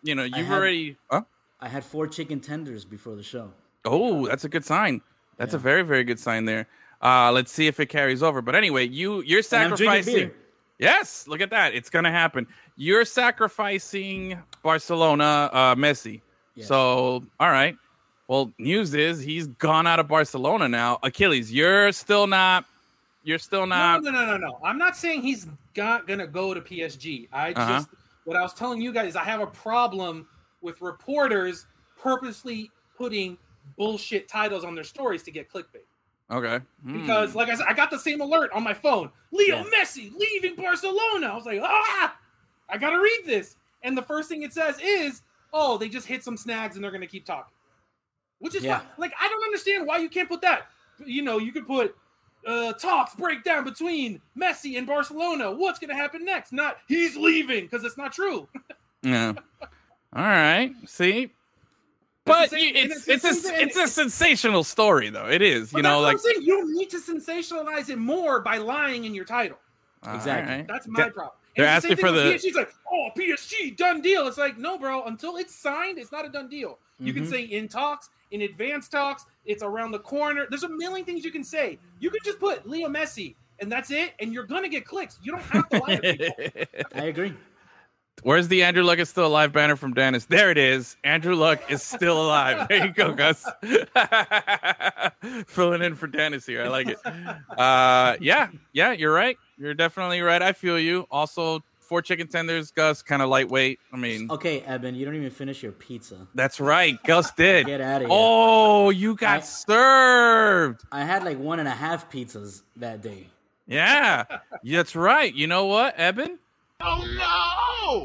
I had 4 chicken tenders before the show. Oh, that's a good sign. That's a very, very good sign there. Let's see if it carries over. But anyway, you're sacrificing. Yes, look at that. It's going to happen. You're sacrificing Barcelona, Messi. Yes. So, all right. Well, news is he's gone out of Barcelona now. Achilles, you're still not. No. I'm not saying he's not going to go to PSG. What I was telling you guys, I have a problem with reporters purposely putting bullshit titles on their stories to get clickbait. Okay. Because, like I said, I got the same alert on my phone. Leo Messi leaving Barcelona. I was like, I got to read this. And the first thing it says is, they just hit some snags and they're going to keep talking. Which is why, I don't understand why you can't put that. You know, you could put talks breakdown between Messi and Barcelona. What's going to happen next? Not he's leaving because it's not true. No. All right. See? But it's a sensational story, though. It is, what I'm saying. You need to sensationalize it more by lying in your title. Exactly. Right. That's my problem. They're asking for the PSG's like, PSG done deal. It's like, no, bro. Until it's signed, it's not a done deal. You can say in talks, in advanced talks, it's around the corner. There's a million things you can say. You could just put Leo Messi and that's it. And you're going to get clicks. You don't have to lie to people. I agree. Where's the Andrew Luck is still alive banner from Dennis? There it is. Andrew Luck is still alive. There you go, Gus. Filling in for Dennis here. I like it. Yeah, you're right. You're definitely right. I feel you. Also, 4 chicken tenders, Gus, kind of lightweight. I mean. Okay, Eben, you don't even finish your pizza. That's right. Gus did. Get out of here. Oh, you got served. I had like 1.5 pizzas that day. Yeah, that's right. You know what, Eben? Oh,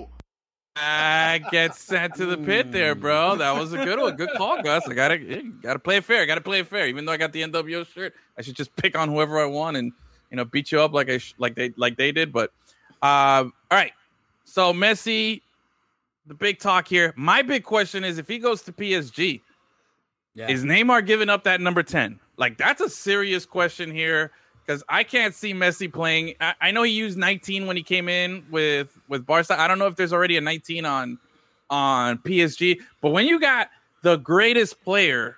no! I get sent to the pit there, bro. That was a good one. Good call, Gus. I gotta play it fair. Even though I got the NWO shirt, I should just pick on whoever I want and, you know, beat you up like they did. But all right. So Messi, the big talk here. My big question is, if he goes to PSG, is Neymar giving up that number 10? Like, that's a serious question here. Because I can't see Messi playing. I know he used 19 when he came in with Barca. I don't know if there's already a 19 on PSG. But when you got the greatest player,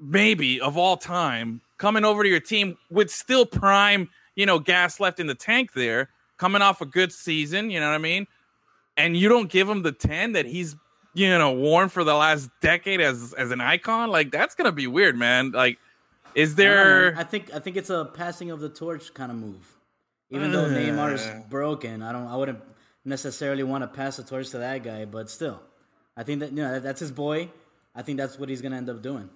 maybe, of all time, coming over to your team with still prime, you know, gas left in the tank there, coming off a good season, you know what I mean? And you don't give him the 10 that he's, you know, worn for the last decade as an icon? Like, that's going to be weird, man. Like, is there? I think it's a passing of the torch kind of move. Even though Neymar is broken, I wouldn't necessarily want to pass the torch to that guy. But still, I think that, you know, that's his boy. I think that's what he's gonna end up doing.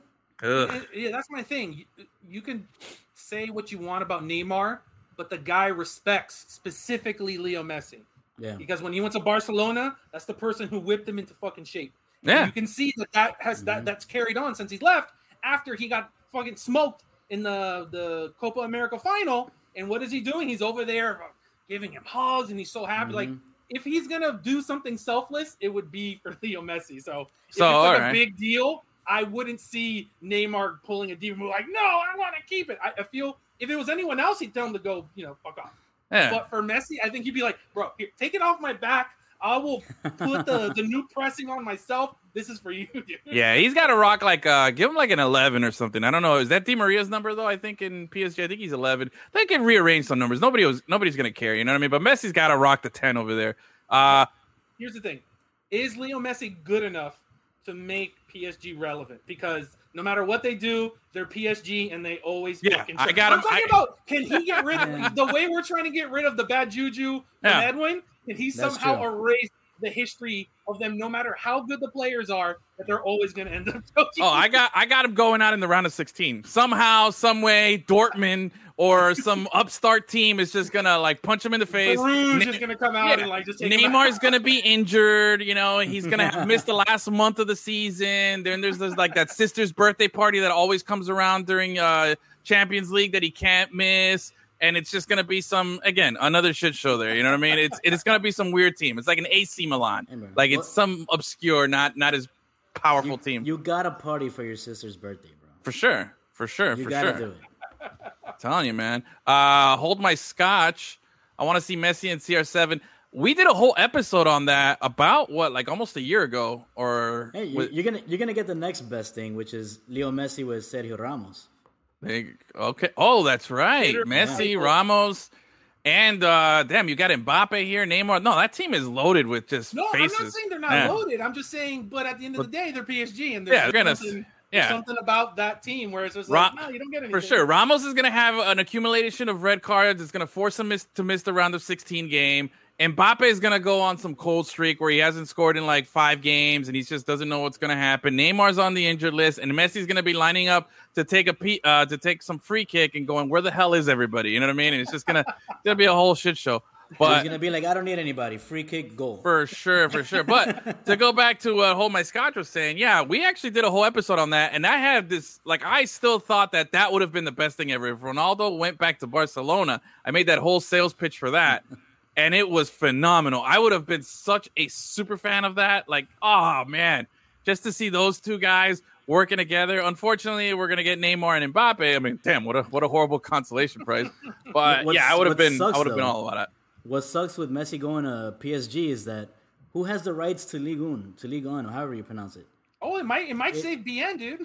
Yeah, that's my thing. You can say what you want about Neymar, but the guy respects specifically Leo Messi. Yeah. Because when he went to Barcelona, that's the person who whipped him into fucking shape. Yeah. And you can see that's carried on since he's left. After he got fucking smoked in the Copa America final, and what is he doing? He's over there giving him hugs, and he's so happy. Mm-hmm. Like, if he's gonna do something selfless, it would be for Leo Messi. So if it's like a big deal, I wouldn't see Neymar pulling a diva move like, no, I want to keep it. I feel if it was anyone else, he'd tell him to go, you know, fuck off. Yeah. But for Messi, I think he'd be like, bro, here, take it off my back. I will put the new pressing on myself. This is for you, dude. Yeah, he's got to rock like give him like an 11 or something. I don't know. Is that Di Maria's number though? I think in PSG, I think he's 11. They can rearrange some numbers. Nobody's gonna care. You know what I mean? But Messi's got to rock the 10 over there. Here's the thing: is Leo Messi good enough to make PSG relevant? Because no matter what they do, they're PSG, and they always fucking trick. I got him. I'm talking about, can he get rid of the way we're trying to get rid of the bad juju from Edwin? And he somehow erased the history of them, no matter how good the players are, that they're always going to end up joking. Oh, I got him going out in the round of 16. Somehow, some way, Dortmund or some upstart team is just going to, like, punch him in the face. Bruges is going to come out and, like, just take Neymar's going to be injured. You know, he's going to have missed the last month of the season. Then there's like, that sister's birthday party that always comes around during Champions League that he can't miss. And it's just going to be another shit show there. You know what I mean? It's going to be some weird team. It's like an AC Milan. Hey, like, it's some obscure, not as powerful team. You got to party for your sister's birthday, bro. For sure. You got to do it. I'm telling you, man. Hold my scotch. I want to see Messi and CR7. We did a whole episode on that about, like almost a year ago? Or hey, you're gonna get the next best thing, which is Leo Messi with Sergio Ramos. Okay. Oh, that's right. Messi, Ramos, and damn, you got Mbappe here, Neymar. No, that team is loaded with just faces. I'm not saying they're not loaded. I'm just saying, but at the end of the day, they're PSG, and there's something about that team where it's just no, you don't get anything. For sure, Ramos is going to have an accumulation of red cards. It's going to force him to miss the round of 16 game. Mbappe is going to go on some cold streak where he hasn't scored in like 5 games and he just doesn't know what's going to happen. Neymar's on the injured list, and Messi's going to be lining up to take take some free kick and going, where the hell is everybody? You know what I mean? And it's just going to be a whole shit show. But he's going to be like, I don't need anybody. Free kick, goal. For sure. But to go back to what Hold My Scotch was saying, yeah, we actually did a whole episode on that. And I had this, like, I still thought that would have been the best thing ever. If Ronaldo went back to Barcelona, I made that whole sales pitch for that. And it was phenomenal. I would have been such a super fan of that. Like, oh, man, just to see those two guys working together. Unfortunately, we're going to get Neymar and Mbappe. I mean, damn, what a horrible consolation prize. But, I would have been all about it. What sucks with Messi going to PSG is that who has the rights to Ligue 1, or however you pronounce it? Oh, it might save BN, dude.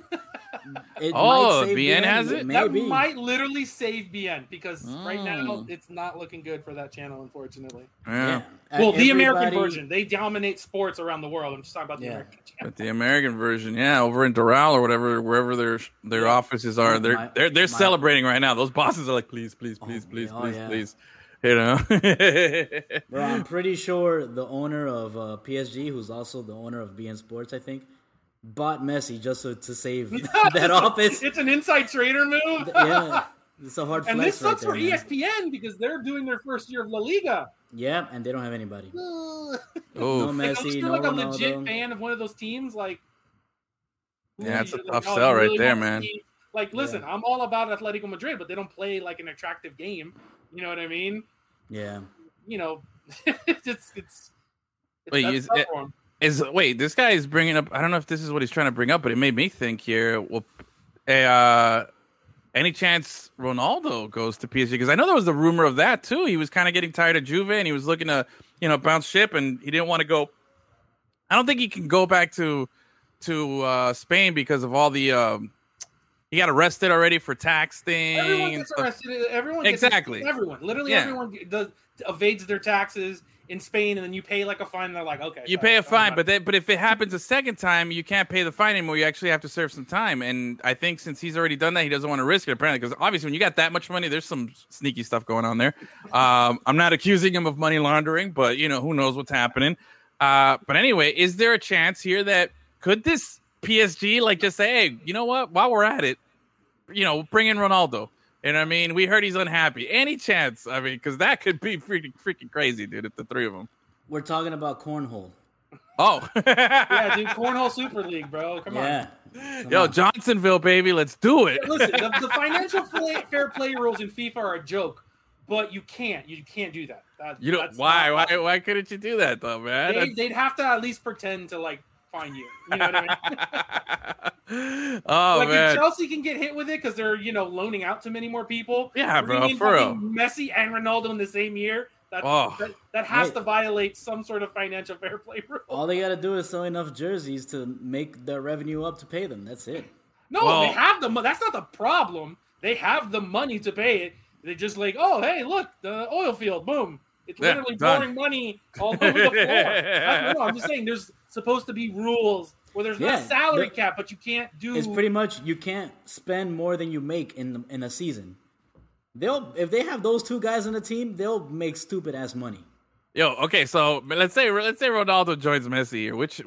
BN has it? Maybe. That might literally save BN because right now it's not looking good for that channel, unfortunately. Yeah. Well, the American version. They dominate sports around the world. I'm just talking about the American channel. But the American version, over in Doral or whatever, wherever their offices are, they're celebrating right now. Those bosses are like, please. You know, bro, I'm pretty sure the owner of PSG, who's also the owner of BN Sports, I think, bought Messi just to save that office. It's an inside trader move. Yeah, it's a hard flex. And this sucks for ESPN because they're doing their first year of La Liga. Yeah, and they don't have anybody. No Messi, no Ronaldo. I'm a legit fan of one of those teams. Like, that's a tough sell right there, man. Like, listen, I'm all about Atletico Madrid, but they don't play like an attractive game. You know what I mean? Yeah. You know, Wait, this guy is bringing up, I don't know if this is what he's trying to bring up, but it made me think here, well, any chance Ronaldo goes to PSG? Because I know there was the rumor of that, too. He was kind of getting tired of Juve, and he was looking to, bounce ship, and he didn't want to go. I don't think he can go back to Spain because of all the he got arrested already for tax thing. Everyone gets arrested. Everyone. Literally everyone evades their taxes in Spain, and then you pay like a fine. And they're like, okay. You pay a fine, but if it happens a second time, you can't pay the fine anymore. You actually have to serve some time. And I think since he's already done that, he doesn't want to risk it, apparently. Because obviously when you got that much money, there's some sneaky stuff going on there. I'm not accusing him of money laundering, but, who knows what's happening. But anyway, is there a chance here that could this PSG just say, hey, you know what? While we're at it, bring in Ronaldo. And I mean, we heard he's unhappy. Any chance? I mean, because that could be freaking crazy, dude. If the three of them. We're talking about cornhole. Oh, yeah, dude, cornhole Super League, bro. Come on. Yo, Johnsonville, baby, let's do it. Listen, the financial fair play rules in FIFA are a joke, but you can't do that. Why couldn't you do that though, man? They'd have to at least pretend to find you. You know what I mean? Oh, man. If Chelsea can get hit with it because they're, loaning out to many more people. Yeah, bro, for real. Messi and Ronaldo in the same year. That has to violate some sort of financial fair play rule. All they got to do is sell enough jerseys to make their revenue up to pay them. That's it. No, they have the money. That's not the problem. They have the money to pay it. They're just like, oh, hey, look, the oil field, boom. It's literally pouring money all over the floor. I'm just saying there's supposed to be rules where there's no salary cap, but you can't do. It's pretty much you can't spend more than you make in a season. If they have those two guys on the team, they'll make stupid ass money. Yo, okay, so let's say Ronaldo joins Messi here. Which is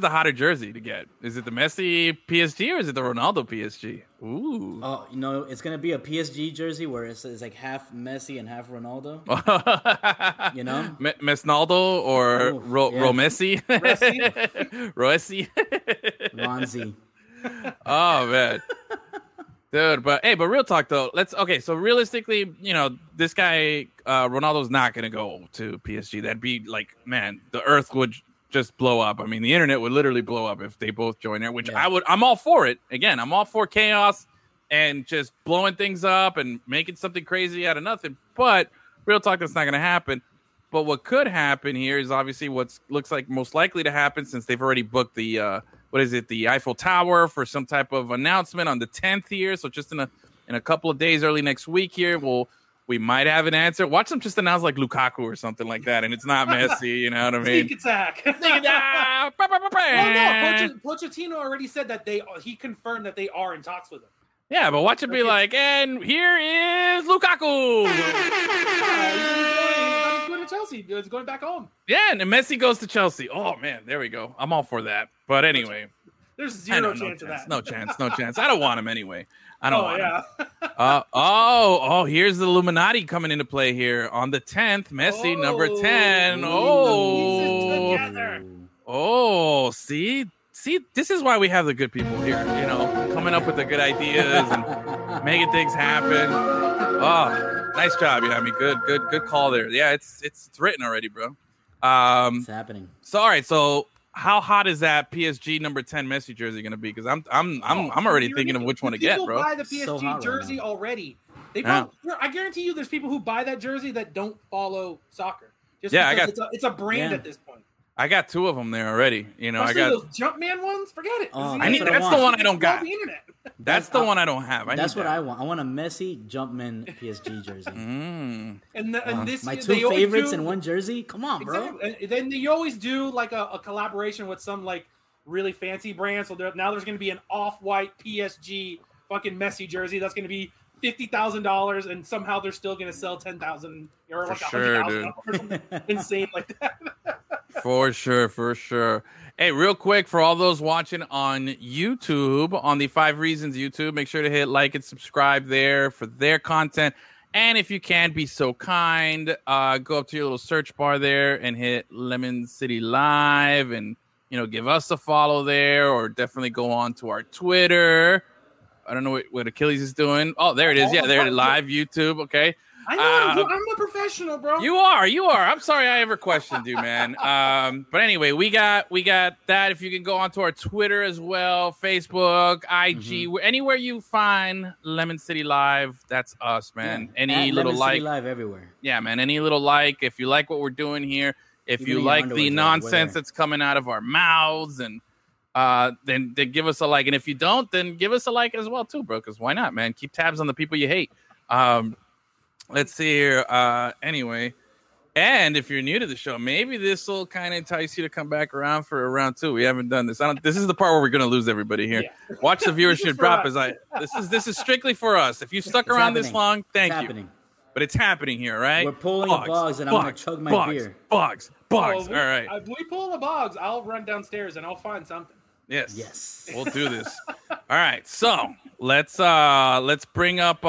the hotter jersey to get? Is it the Messi PSG or is it the Ronaldo PSG? Ooh. Oh, it's gonna be a PSG jersey where it's like half Messi and half Ronaldo. Mesnaldo or Romessi, Roessi, Ronzi. Oh man. Dude, but real talk though. So realistically, this guy Ronaldo's not gonna go to PSG. That'd be man, the earth would just blow up. I mean, the internet would literally blow up if they both join there. Which I'm all for it. Again, I'm all for chaos and just blowing things up and making something crazy out of nothing. But real talk, that's not gonna happen. But what could happen here is obviously what looks like most likely to happen since they've already booked the. The Eiffel Tower for some type of announcement on the 10th here. So just in a couple of days, early next week here, we might have an answer. Watch them just announce like Lukaku or something like that, and it's not Messi. You know what I mean? Sneak attack. Pochettino already said that he confirmed that they are in talks with him. Yeah, but watch it be like, and here is Lukaku. To Chelsea, it's going back home. Yeah, and Messi goes to Chelsea. Oh man, there we go. I'm all for that. But anyway, there's zero chance of that. No chance. I don't want him anyway. I don't want him. Here's the Illuminati coming into play here on the 10th. Messi, number 10. See, this is why we have the good people here. Coming up with the good ideas and making things happen. Nice job, good call there. Yeah, it's written already, bro. It's happening. So all right, so how hot is that PSG number 10 Messi jersey going to be? Because I'm already thinking of which one to get, bro. People buy the PSG jersey right already. I guarantee you, there's people who buy that jersey that don't follow soccer. It's a brand at this point. I got two of them there already. You know, especially I got those Jumpman ones. Forget it. That's the one I don't got. The internet. That's the one I don't have. I want. I want a Messi Jumpman PSG jersey. And this my two favorites in one jersey. Come on, exactly. Bro. And then you always do like a collaboration with some like really fancy brand. So now there's going to be an off-white PSG fucking Messi jersey. That's going to be $50,000, and somehow they're still going to sell 10,000 or like 100,000 or something insane like that. For sure. Hey, real quick, for all those watching on YouTube, on the Five Reasons YouTube, make sure to hit like and subscribe there for their content. And if you can, be so kind, go up to your little search bar there and hit Lemon City Live and, you know, give us a follow there, or definitely go on to our Twitter. I don't know what Achilles is doing. Oh, there it is. Yeah, there it is. Live YouTube. Okay. I know I'm a professional, bro. You are. I'm sorry I ever questioned you, man. But anyway, we got that. If you can go onto our Twitter as well, Facebook, IG, anywhere you find Lemon City Live, that's us, man. Yeah, any little Lemon City Live everywhere. Yeah, man. Any little like. If you like what we're doing here, if you like the nonsense that's coming out of our mouths, and then give us a like. And if you don't, then give us a like as well too, bro. Because why not, man? Keep tabs on the people you hate. Let's see here. Anyway, and if you're new to the show, maybe this will kind of entice you to come back around for a round two. We haven't done this. This is the part where we're going to lose everybody here. Yeah. Watch the viewership drop. This is strictly for us. If you stuck around this long, thank you. But it's happening here, right? We're pulling Boggs, and I'm going to chug my beer. Boggs. All right. If we pull the Boggs, I'll run downstairs and I'll find something. Yes. We'll do this. All right. So let's bring up.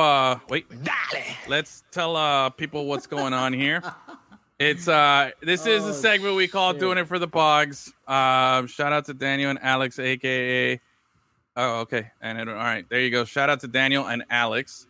Let's tell people what's going on here. It's this is a segment we call "Doing It for the Pogs." Shout out to Daniel and Alex, aka. Oh, okay. And all right, there you go. Shout out to Daniel and Alex.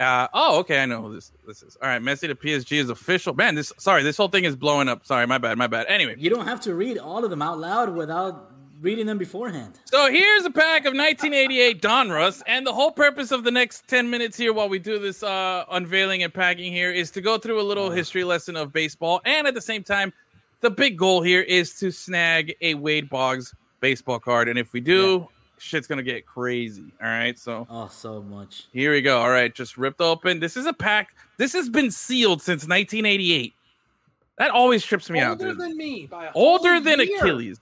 Okay. I know who this is. All right. Messi to PSG is official. Man, this whole thing is blowing up. Sorry, my bad. Anyway, you don't have to read all of them out loud without reading them beforehand. So here's a pack of 1988 Donruss, and the whole purpose of the next 10 minutes here while we do this unveiling and packing here is to go through a little history lesson of baseball, and at the same time, the big goal here is to snag a Wade Boggs baseball card, and if we do, shit's gonna get crazy. All right, so so much. Here we go. All right, just ripped open. This is a pack. This has been sealed since 1988. That always trips me out, dude. Older than me. Older than Achilles.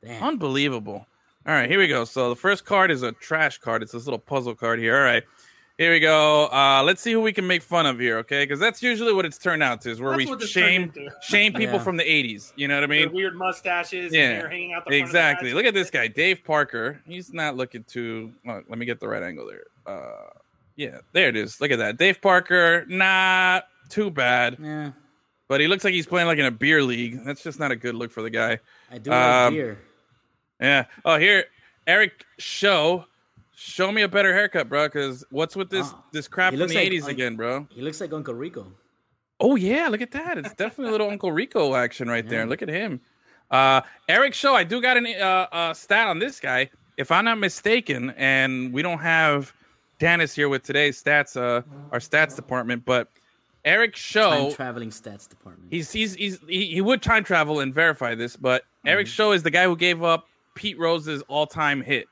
Damn. Unbelievable. All right, here we go. So the first card is a trash card. It's this little puzzle card here. All right, here we go. Let's see who we can make fun of here, okay? Because that's usually what it's turned out to, is where we shame people from the 80s. You know what I mean? Their weird mustaches and they're hanging out the front of the. Look at this guy, Dave Parker. He's not looking too... let me get the right angle there. There it is. Look at that. Dave Parker, not too bad. Yeah. But he looks like he's playing like in a beer league. That's just not a good look for the guy. I do like beer. Yeah. Oh, here, Eric, show me a better haircut, bro. Because what's with this crap from the 80s again, bro? He looks like Uncle Rico. Oh yeah, look at that. It's definitely a little Uncle Rico action right there. Look at him, Eric Show. I do got an stat on this guy, if I'm not mistaken, and we don't have Dennis here with today's stats, our stats department, but. Eric Show, time traveling stats department. He would time travel and verify this, but Eric Show is the guy who gave up Pete Rose's all-time hit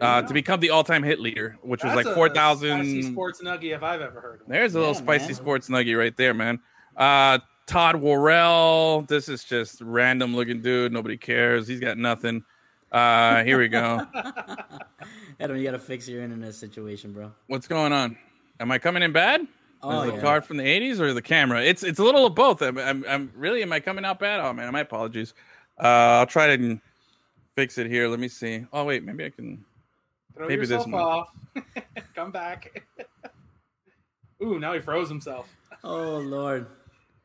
to become the all-time hit leader, which was like 4,000. Spicy sports nugget, if I've ever heard of. There's a little spicy sports nugget right there, man. Todd Worrell, this is just random looking dude. Nobody cares. He's got nothing. Here we go. Adam, you got to fix your internet situation, bro. What's going on? Am I coming in bad? Oh, is the card from the 80s or the camera? It's a little of both. I'm really, am I coming out bad? Oh, man, my apologies. I'll try to fix it here. Let me see. Oh, wait, maybe I can. Maybe this one. Throw yourself off. Come back. Ooh, now he froze himself. Oh, Lord.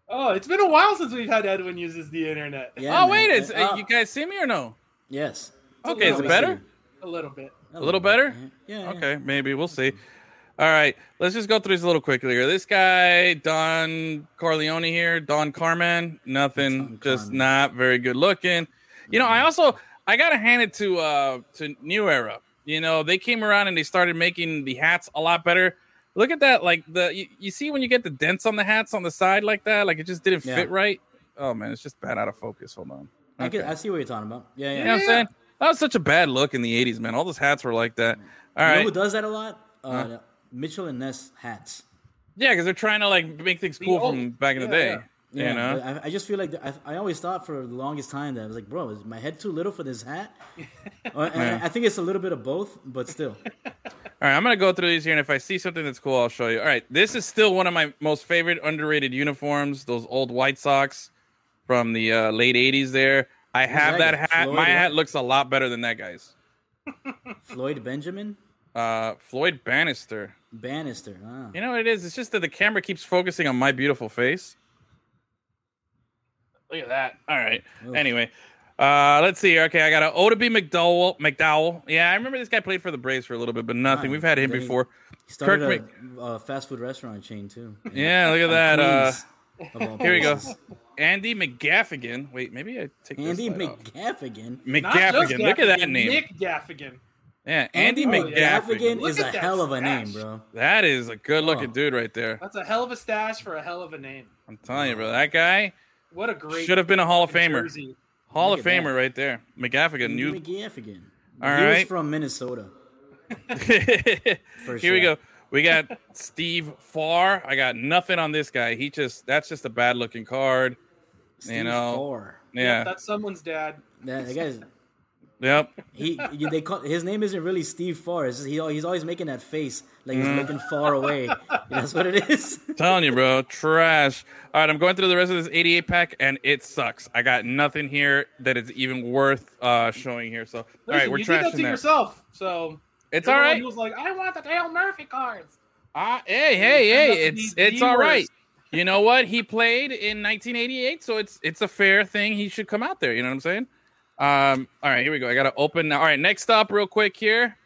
Oh, it's been a while since we've had Edwin uses the internet. Yeah, wait, you guys see me or no? Yes. Okay, is it better? A little bit. A little better? Bit. Yeah. Okay, maybe. We'll see. All right, let's just go through this a little quickly here. This guy, Don Corleone here, Don Carman, nothing, just not very good looking. You know, I got to hand it to New Era. You know, they came around and they started making the hats a lot better. Look at that, like you see when you get the dents on the hats on the side like that, like it just didn't fit right. Oh man, it's just bad out of focus. Hold on. Okay. I see what you're talking about. Yeah, yeah. You know what I'm saying? That was such a bad look in the 80s, man. All those hats were like that. All right. You know who does that a lot? Mitchell and Ness hats. Yeah, because they're trying to like make things cool from back in the day. Yeah. You know? I just feel like I always thought for the longest time that I was like, bro, is my head too little for this hat? I think it's a little bit of both, but still. All right, I'm going to go through these here, and if I see something that's cool, I'll show you. All right, this is still one of my most favorite underrated uniforms, those old White Sox from the late 80s there. I have that hat. Floyd, my hat looks a lot better than that guy's. Floyd Benjamin? Floyd Bannister. Bannister. Wow. You know what it is? It's just that the camera keeps focusing on my beautiful face. Look at that. All right. Oof. Anyway, let's see. Okay, I got an Odabi McDowell. Yeah, I remember this guy played for the Braves for a little bit, but nothing. Right. We've had him before. He started a fast food restaurant chain, too. Yeah, look at that. Here we go. Andy McGaffigan. Wait, maybe I take this Andy McGaffigan. Off. McGaffigan. Look at that name. Nick Gaffigan. Yeah, Andy McGaffigan is a hell of a name, bro. That is a good-looking dude right there. That's a hell of a stash for a hell of a name. I'm telling you, bro. That guy what a great should have been a Hall of Famer. Jersey. Hall of Famer right there. McGaffigan. McGaffigan. All right. He was from Minnesota. Here we go. We got Steve Farr. I got nothing on this guy. That's just a bad-looking card. Steve Farr. Yeah, that's someone's dad. That guy's. Yep. His name isn't really Steve Farr. It's just, he's always making that face like he's looking far away. That's what it is. Telling you, bro. Trash. All right, I'm going through the rest of this 88 pack, and it sucks. I got nothing here that is even worth showing here. So, listen, all right, we're trashing that. You did that to yourself, so. It's all right. He was like, I want the Dale Murphy cards. Hey, it's all right. You know what? He played in 1988, so it's a fair thing. He should come out there. You know what I'm saying? All right, here we go. I got to open now. All right, next up real quick here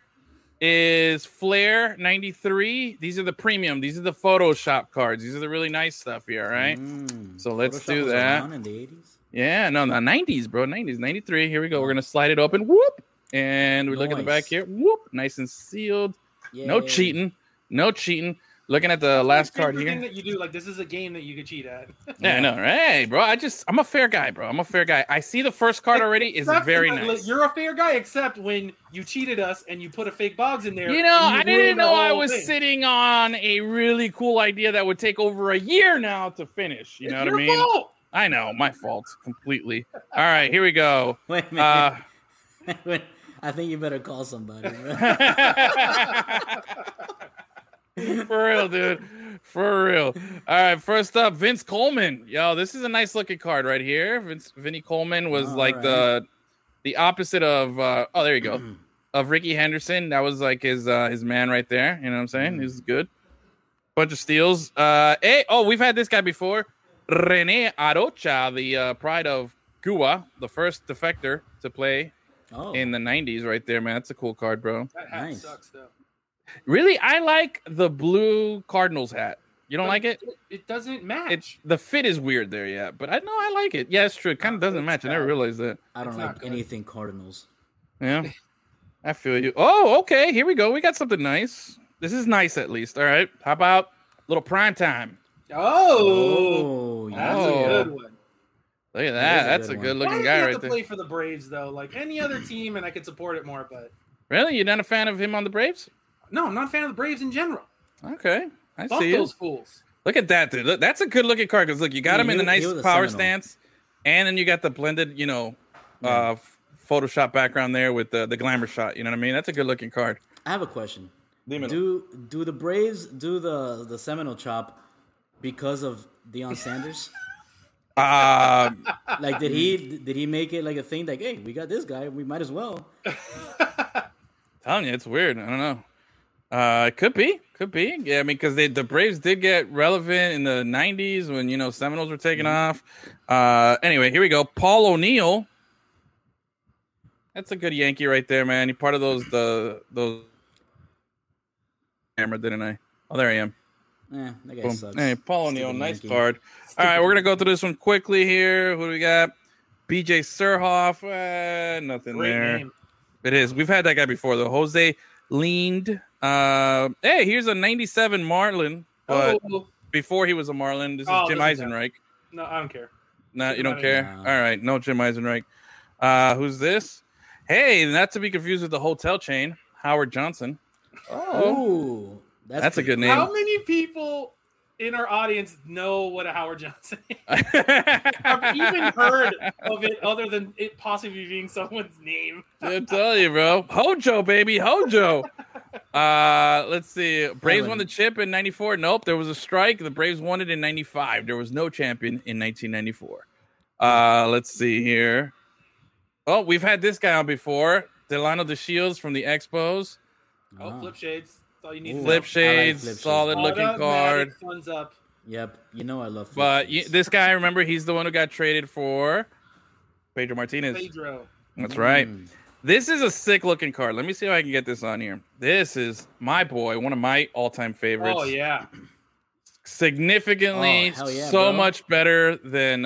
is Flair 93. These are the premium. These are the Photoshop cards. These are the really nice stuff here, all right? So let's Photoshop do that. Was around in the 80s? Yeah, no, 90s, bro. 90s, 93. Here we go. We're going to slide it open. Whoop. And we look at the back here. Whoop. Nice and sealed. Yay. No cheating. Looking at the last card here. Thing that you do, like, this is a game that you could cheat at. Yeah, I know. Hey, bro, I'm a fair guy, bro. I see the first card already is very nice. You're a fair guy, except when you cheated us and you put a fake Boggs in there. You know, I didn't know I was sitting on a really cool idea that would take over a year now to finish. You know what I mean? Fault. I know. My fault. Completely. All right, here we go. Wait a minute. I think you better call somebody. For real, dude. For real. All right, first up, Vince Coleman. Yo, this is a nice looking card right here. Vinny Coleman was the opposite of there you go. Of Rickey Henderson. That was like his man right there. You know what I'm saying? This is good. Bunch of steals. We've had this guy before. Rene Arocha, the pride of Cuba, the first defector to play in the 90s right there, man. That's a cool card, bro. That hat sucks, though. Really, I like the blue Cardinals hat. You don't like it? It doesn't match. The fit is weird there, yeah. But I like it. Yeah, it's true. It kind of doesn't match. I never realized that. I don't like anything Cardinals. Yeah. I feel you. Oh, okay. Here we go. We got something nice. This is nice at least. All right. How about a little prime time? Oh, that's a good one. Look at that. That's a good-looking guy right there. I have to play for the Braves, though. Like any other team, and I could support it more, but... Really? You're not a fan of him on the Braves? No, I'm not a fan of the Braves in general. Okay. I Fuck see those fools. Look at that, dude. Look, that's a good-looking card, because, look, you got him in the nice power stance, and then you got the blended, Photoshop background there with the glamour shot. You know what I mean? That's a good-looking card. I have a question. Do the Braves do the Seminole chop because of Deion Sanders? Like did he make it like a thing? Like, hey, we got this guy, we might as well. Telling you, it's weird. I don't know. Could be. Yeah, I mean, because the Braves did get relevant in the 90s when Seminoles were taking off. Anyway, here we go. Paul O'Neill. That's a good Yankee right there, man. You're part of those camera, didn't I? Oh, there I am. Yeah, that guy sucks. Hey, Paul O'Neill, nice card. All right, we're going to go through this one quickly here. Who do we got? B.J. Surhoff. Nothing Great there. Name. It is. We've had that guy before, though. Jose Leaned. Hey, here's a 97 Marlin. But before he was a Marlin, this is Jim Eisenreich. No, I don't care. No, you don't care? All right. No Jim Eisenreich. Who's this? Hey, not to be confused with the hotel chain, Howard Johnson. Oh. That's a good name. How many people in our audience know what a Howard Johnson is? I've even heard of it other than it possibly being someone's name. I tell you, bro. Hojo, baby. Hojo. Let's see. Braves won the chip in 94. Nope. There was a strike. The Braves won it in 95. There was no champion in 1994. Let's see here. Oh, we've had this guy on before. Delano DeShields from the Expos. Oh, Flip Shades. That's all you need. Ooh, flip shades, like solid shades. Looking card. One's up. Yep, you know I love. But this guy, remember, he's the one who got traded for Pedro Martinez. Pedro. That's right. This is a sick looking card. Let me see if I can get this on here. This is my boy, one of my all time favorites. Oh yeah, significantly so much better than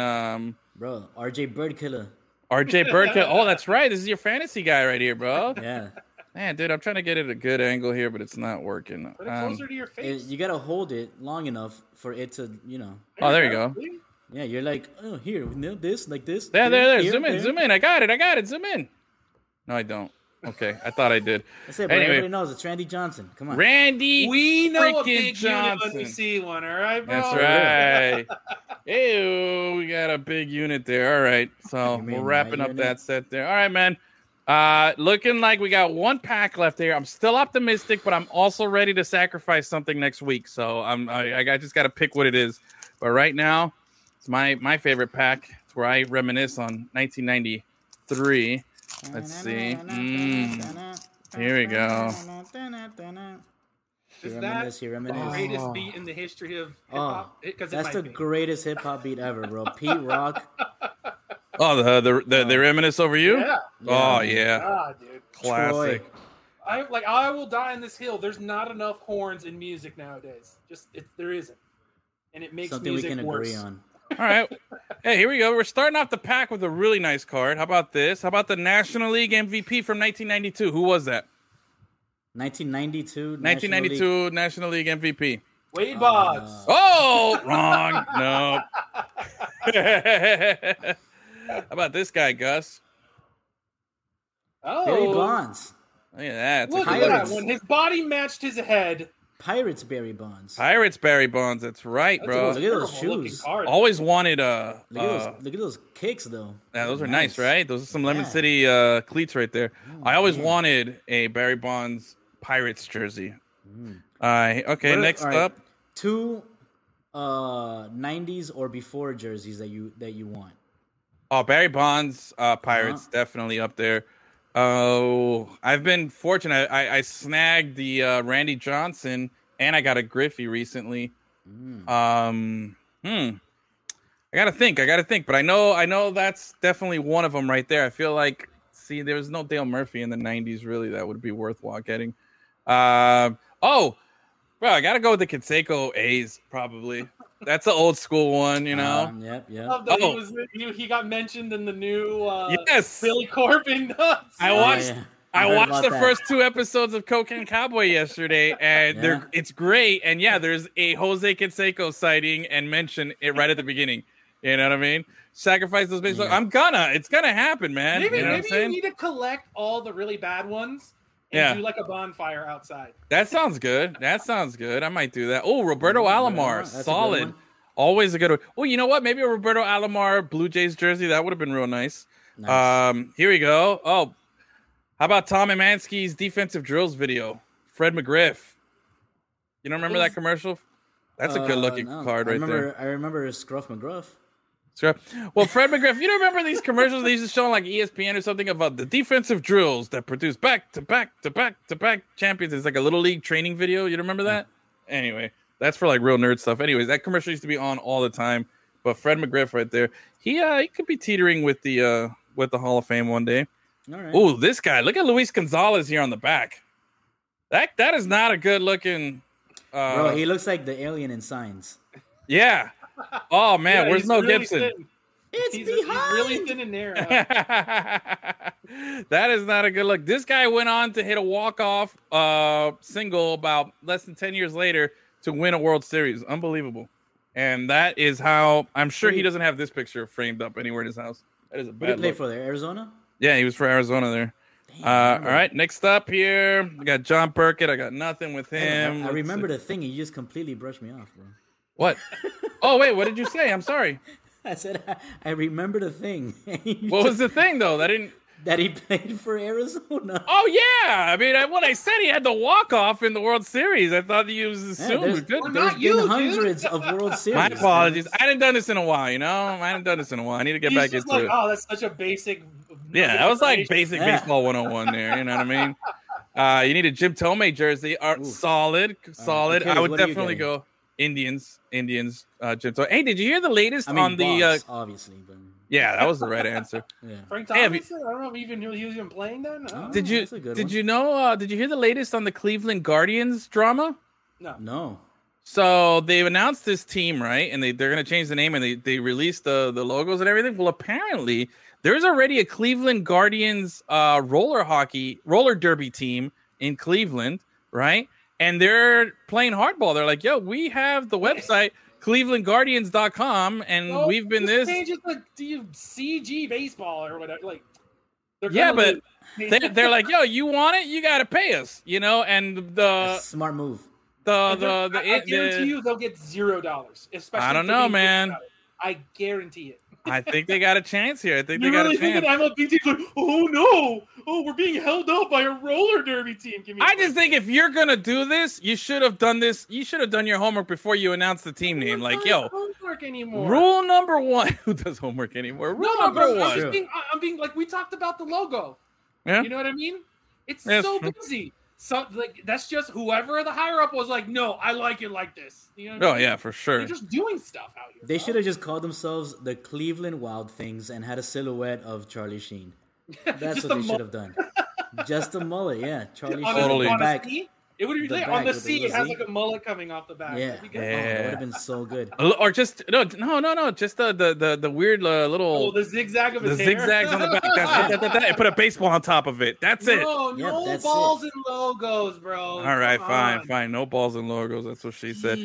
bro. RJ Birdkiller. RJ Birdkiller. Oh, that's right. This is your fantasy guy right here, bro. Yeah. Man, dude, I'm trying to get it a good angle here, but it's not working. Put it closer to your face. You got to hold it long enough for it to, you know. Oh, there you go. Yeah, you're like, oh, here, nail this, like this. Yeah, there. Here, zoom in, zoom in. I got it. Zoom in. No, I don't. Okay, I thought I did. That's it, but anyway. Everybody knows it's Randy Johnson. Come on. Randy we know a big unit when we see one, all right, bro? That's right. Ew, we got a big unit there. All right, so we're wrapping up that set there. All right, man. Looking like we got one pack left here. I'm still optimistic, but I'm also ready to sacrifice something next week. So I just got to pick what it is. But right now, it's my favorite pack. It's where I reminisce on 1993. Let's see. Here we go. Is that the greatest beat in the history of hip-hop? That's the greatest hip-hop beat ever, bro. Pete Rock. Oh, they reminisce over you? Yeah. Oh, yeah. God, dude. Classic. Troy. I will die on this hill. There's not enough horns in music nowadays. There isn't. And it makes something music worse. Something we can agree on. All right. Hey, here we go. We're starting off the pack with a really nice card. How about this? How about the National League MVP from 1992? Who was that? 1992 National League MVP. Wade Boggs. Oh, wrong. No. How about this guy, Gus? Oh, Barry Bonds. Look at that. Look at that one. His body matched his head. Pirates Barry Bonds. That's right, bro. Look at those shoes. Always wanted look at those kicks, though. Yeah, those are nice, right? Those are some Lemon City cleats right there. Oh, I always wanted a Barry Bonds Pirates jersey. Okay, next up. Two 90s or before jerseys that you want. Oh, Barry Bonds, Pirates, definitely up there. Oh, I've been fortunate. I snagged the Randy Johnson, and I got a Griffey recently. I gotta think. But I know that's definitely one of them right there. I feel like, there was no Dale Murphy in the 90s, really. That would be worthwhile getting. I gotta go with the Canseco A's, probably. That's an old school one, you know. Yep. He got mentioned in the new Billy Corbin nuts. I watched the first two episodes of Cocaine Cowboy yesterday, and it's great. And there's a Jose Canseco sighting and mention it right at the beginning. You know what I mean? Sacrifice those bases. Yeah. It's gonna happen, man. Maybe you know what I'm saying? You need to collect all the really bad ones. Yeah, do like a bonfire outside. That sounds good. I might do that. Oh, Roberto Alomar, solid. Always a good one. Oh, you know what? Maybe a Roberto Alomar Blue Jays jersey. That would have been real nice. Here we go. Oh, how about Tom Emanski's defensive drills video? Fred McGriff. You don't remember that commercial? That's a good-looking card right there. I remember Scruff McGruff. Well, Fred McGriff, you remember these commercials they used to show on like ESPN or something about the defensive drills that produce back-to-back-to-back-to-back champions. It's like a Little League training video. You remember that? Anyway, that's for like real nerd stuff. Anyways, that commercial used to be on all the time. But Fred McGriff right there, he could be teetering with the Hall of Fame one day. All right. Oh, this guy. Look at Luis Gonzalez here on the back. That is not a good-looking... Bro, he looks like the alien in Signs. Yeah. Oh man, where's Mo Gibson? Thin. He's behind. Really thin and narrow. That is not a good look. This guy went on to hit a walk-off single about less than 10 years later to win a World Series. Unbelievable. And that is how I'm sure he doesn't have this picture framed up anywhere in his house. That is a bad look. Did he play for there? Arizona? Yeah, he was for Arizona there. All right, next up here, I got John Burkett. I got nothing with him. I remember the thing, and you just completely brushed me off, bro. What? Oh, wait, what did you say? I'm sorry. I said, I remember the thing. What was the thing, though? That he played for Arizona. Oh, yeah. I mean, when I said he had the walk-off in the World Series, I thought you assumed. Yeah, there's been hundreds of World Series. My apologies. I hadn't done this in a while, you know? I need to get He's back into like, it. Oh, that's such a basic... Yeah, that was like basic baseball 101 there. You know what I mean? You need a Jim Thome jersey. Solid. I would definitely go Indians. Jim Thome. Hey, did you hear the latest on the? Box, obviously, but... yeah, that was the right answer. Yeah. Frank Thompson. I don't know if you even knew he was even playing then. Did you hear the latest on the Cleveland Guardians drama? No. So they've announced this team, right? And they're going to change the name, and they released the logos and everything. Well, apparently. There's already a Cleveland Guardians roller derby team in Cleveland, right? And they're playing hardball. They're like, yo, we have the website, clevelandguardians.com, and we've been this. They just like CG baseball or whatever. Like, they're like, yo, you want it? You got to pay us, you know? And that's a smart move. I guarantee you they'll get $0. Especially I don't know, man. I guarantee it. I think they got a chance here. I think they really got a chance. MLB team's like, oh no, we're being held up by a roller derby team. I just think if you're gonna do this, you should have done this. You should have done your homework before you announced the team name. Like, yo, rule number one. Who does homework anymore? Rule number one. I'm being like, we talked about the logo. Yeah, you know what I mean? It's so busy. So like that's just whoever the higher up was like, no, I like it like this. You know what I mean? Yeah, for sure. They're just doing stuff out here. They should have just called themselves the Cleveland Wild Things and had a silhouette of Charlie Sheen. That's what they should have done. Just a mullet, yeah. Charlie Sheen. Totally. Back. It would be like on the sea. It has like a mullet coming off the back. Yeah, it would have been so good. Or just no. Just the weird little the zigzag of his hair. The zigzags on the back. That's put a baseball on top of it. That's it. No balls and logos, bro. All right, fine. No balls and logos. That's what she said.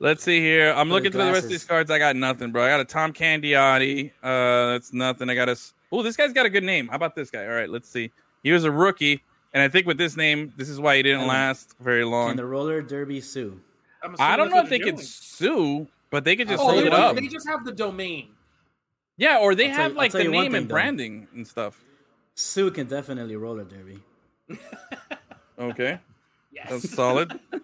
Let's see here. I'm looking through the rest of these cards. I got nothing, bro. I got a Tom Candiotti. That's nothing. I got a. Oh, this guy's got a good name. How about this guy? All right, let's see. He was a rookie. And I think with this name, this is why he didn't last very long. Can the roller derby sue? I don't know if they could sue, but they could just hold it up. They just have the domain. Yeah, or they have like the name and branding and stuff. Sue can definitely roller derby. Okay. Yes. That's solid. All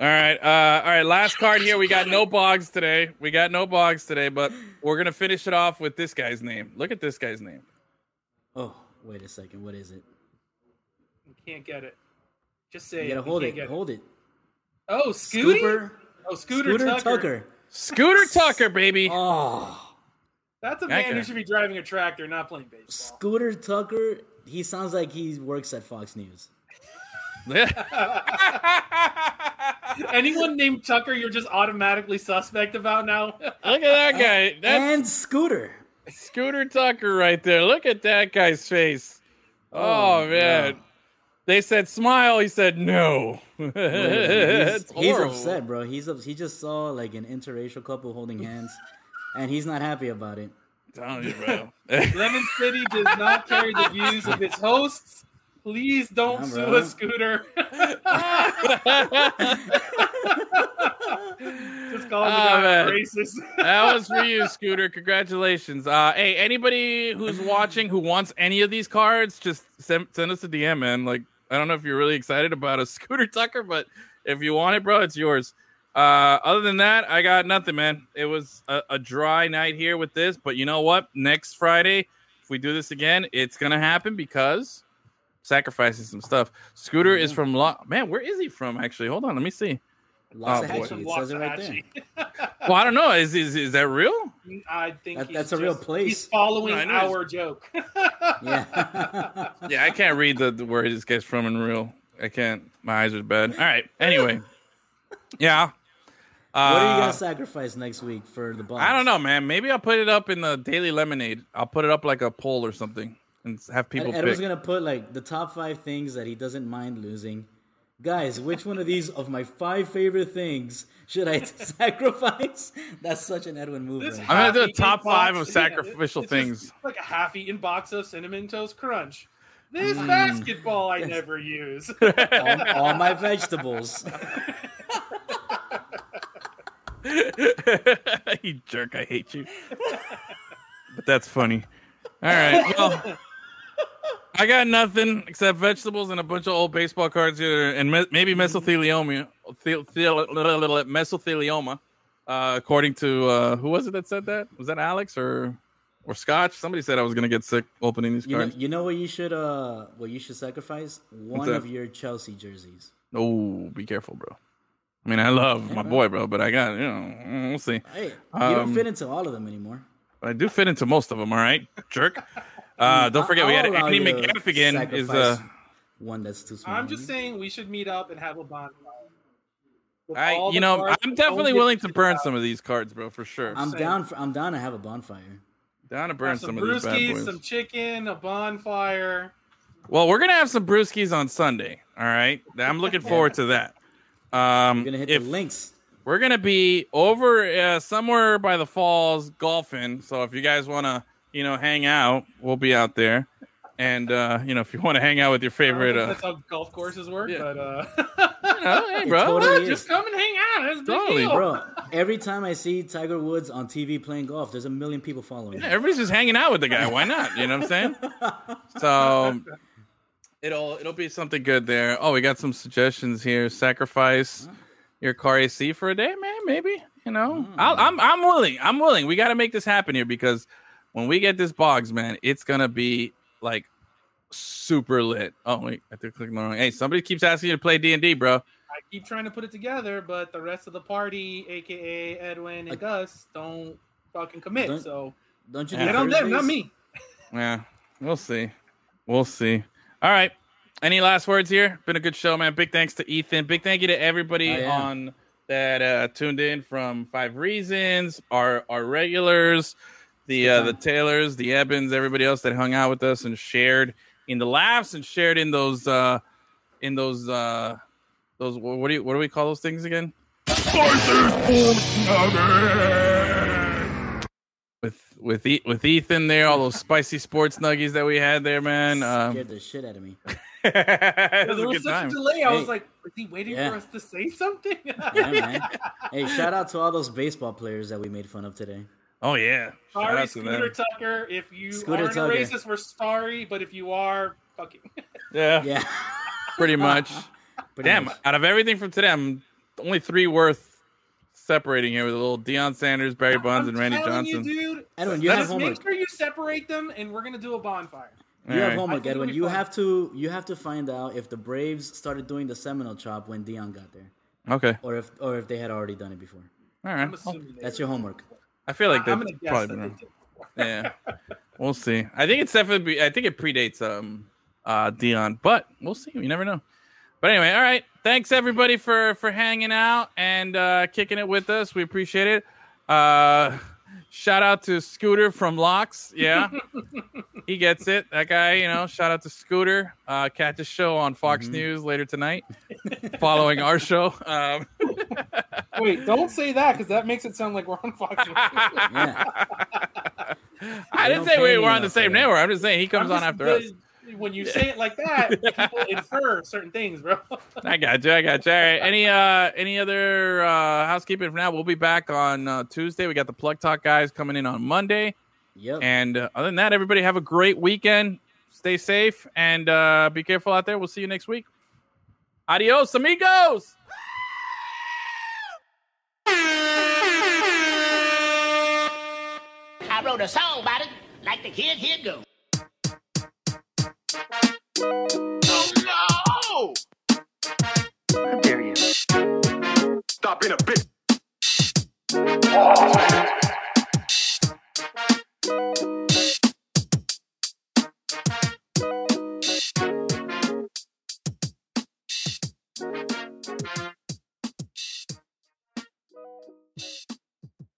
right. Last card here. We got no bogs today. But we're going to finish it off with this guy's name. Look at this guy's name. Oh. Wait a second. What is it? You can't get it. Just say it. You gotta hold it. Oh, Scooter Tucker. Scooter Tucker, baby. Oh, that's a man who should be driving a tractor, not playing baseball. Scooter Tucker. He sounds like he works at Fox News. Anyone named Tucker, you're just automatically suspect about now. Look at that guy. And Scooter. Scooter Tucker right there. Look at that guy's face. Oh man. Yeah. They said smile. He said no. He's upset, bro. He just saw like an interracial couple holding hands, and he's not happy about it. Telling you, bro. Lemon City does not carry the views of its hosts. Please don't sue a Scooter. Just calling the guy racist. That was for you, Scooter. Congratulations. Hey, anybody who's watching who wants any of these cards, just send us a DM, man. Like, I don't know if you're really excited about a Scooter Tucker, but if you want it, bro, it's yours. Other than that, I got nothing, man. It was a dry night here with this, but you know what? Next Friday, if we do this again, it's going to happen because... sacrificing some stuff. Scooter is from man, where is he from, actually? Hold on, let me see. It says it right there. Well, I don't know. Is that real? I think that's a real place. He's following our joke. Yeah. Yeah, I can't read where this guy's from in real. I can't. My eyes are bad. All right. Anyway. Yeah. What are you going to sacrifice next week for the box? I don't know, man. Maybe I'll put it up in the Daily Lemonade. I'll put it up like a poll or something. And have people pick. Ed was going to put, like, the top 5 things that he doesn't mind losing. Guys, which one of these of my five favorite things should I sacrifice? That's such an Edwin move. Right? I'm going to do a top five of sacrificial things. Just like a half-eaten box of Cinnamon Toast Crunch. This basketball I never use. All my vegetables. You jerk, I hate you. But that's funny. All right, well... I got nothing except vegetables and a bunch of old baseball cards here, and maybe mesothelioma, according to who was it that said that? Was that Alex or Scotch? Somebody said I was going to get sick opening these cards. You know what you should sacrifice? One of your Chelsea jerseys. Oh, be careful, bro. I mean, I love my boy, bro, but I got, you know, we'll see. Hey, you don't fit into all of them anymore. But I do fit into most of them, all right, jerk. Don't forget, we had Anthony McGaffigan is one that's too small. I'm just saying we should meet up and have a bonfire. I'm definitely willing to burn some of these cards, bro, for sure. I'm down to have a bonfire. Down to burn some of these bad boys. Some chicken, a bonfire. Well, we're gonna have some brewskis on Sunday. All right, I'm looking forward to that. We're gonna hit the links. We're gonna be over somewhere by the falls golfing. So if you guys wanna. You know, hang out. We'll be out there, and you know, if you want to hang out with your favorite, that's how golf courses work. Yeah. But hey, bro, totally just come and hang out. That's a big deal, bro. Every time I see Tiger Woods on TV playing golf, there's a million people following. Yeah, everybody's just hanging out with the guy. Why not? You know what I'm saying? So it'll be something good there. Oh, we got some suggestions here. Sacrifice your car AC for a day, man. Maybe you know. I'm willing. I'm willing. We got to make this happen here because. When we get this box, man, it's going to be, like, super lit. Oh, wait. I think I clicked wrong. Hey, somebody keeps asking you to play D&D, bro. I keep trying to put it together, but the rest of the party, a.k.a. Edwin and Gus, don't fucking commit. Don't you get on them, not me. Yeah. We'll see. We'll see. All right. Any last words here? Been a good show, man. Big thanks to Ethan. Big thank you to everybody on that tuned in from Five Reasons, our regulars. The Taylors, the Ebbins, everybody else that hung out with us and shared in the laughs and shared in those what do we call those things again? With Ethan there, all those spicy sports nuggies that we had there, man. Scared the shit out of me. There was such a delay. I was like, is he waiting for us to say something? Yeah, man. Hey, shout out to all those baseball players that we made fun of today. Oh, yeah. Sorry, Scooter Tucker. If you aren't a racist, we're sorry. But if you are, fuck you. Yeah. Pretty much. Damn, out of everything from today, I'm only three worth separating here with a little Deion Sanders, Barry Bonds, and Randy Johnson. You, dude, Edwin, you have homework. Make sure you separate them, and we're going to do a bonfire. You have homework, Edwin. You have to find out if the Braves started doing the Seminole chop when Deion got there. Okay. Or if they had already done it before. All right. That's your homework. I feel like that's probably been yeah. We'll see. I think it's definitely. I think it predates Deion, but we'll see. You never know. But anyway, all right. Thanks everybody for hanging out and kicking it with us. We appreciate it. Shout out to Scooter from Locks. Yeah, he gets it. That guy, you know. Shout out to Scooter. Catch the show on Fox News later tonight, following our show. Wait, don't say that because that makes it sound like we're on Fox News. Yeah. I didn't say we're on the same network. I'm just saying he comes on after us. When you say it like that, people infer certain things, bro. I got you. All right. Any other housekeeping for now? We'll be back on Tuesday. We got the Plug Talk guys coming in on Monday. Yep. And other than that, everybody have a great weekend. Stay safe and be careful out there. We'll see you next week. Adios, amigos. I wrote a song about it, like the kid here go. Oh no! How dare you? Stop being a bitch.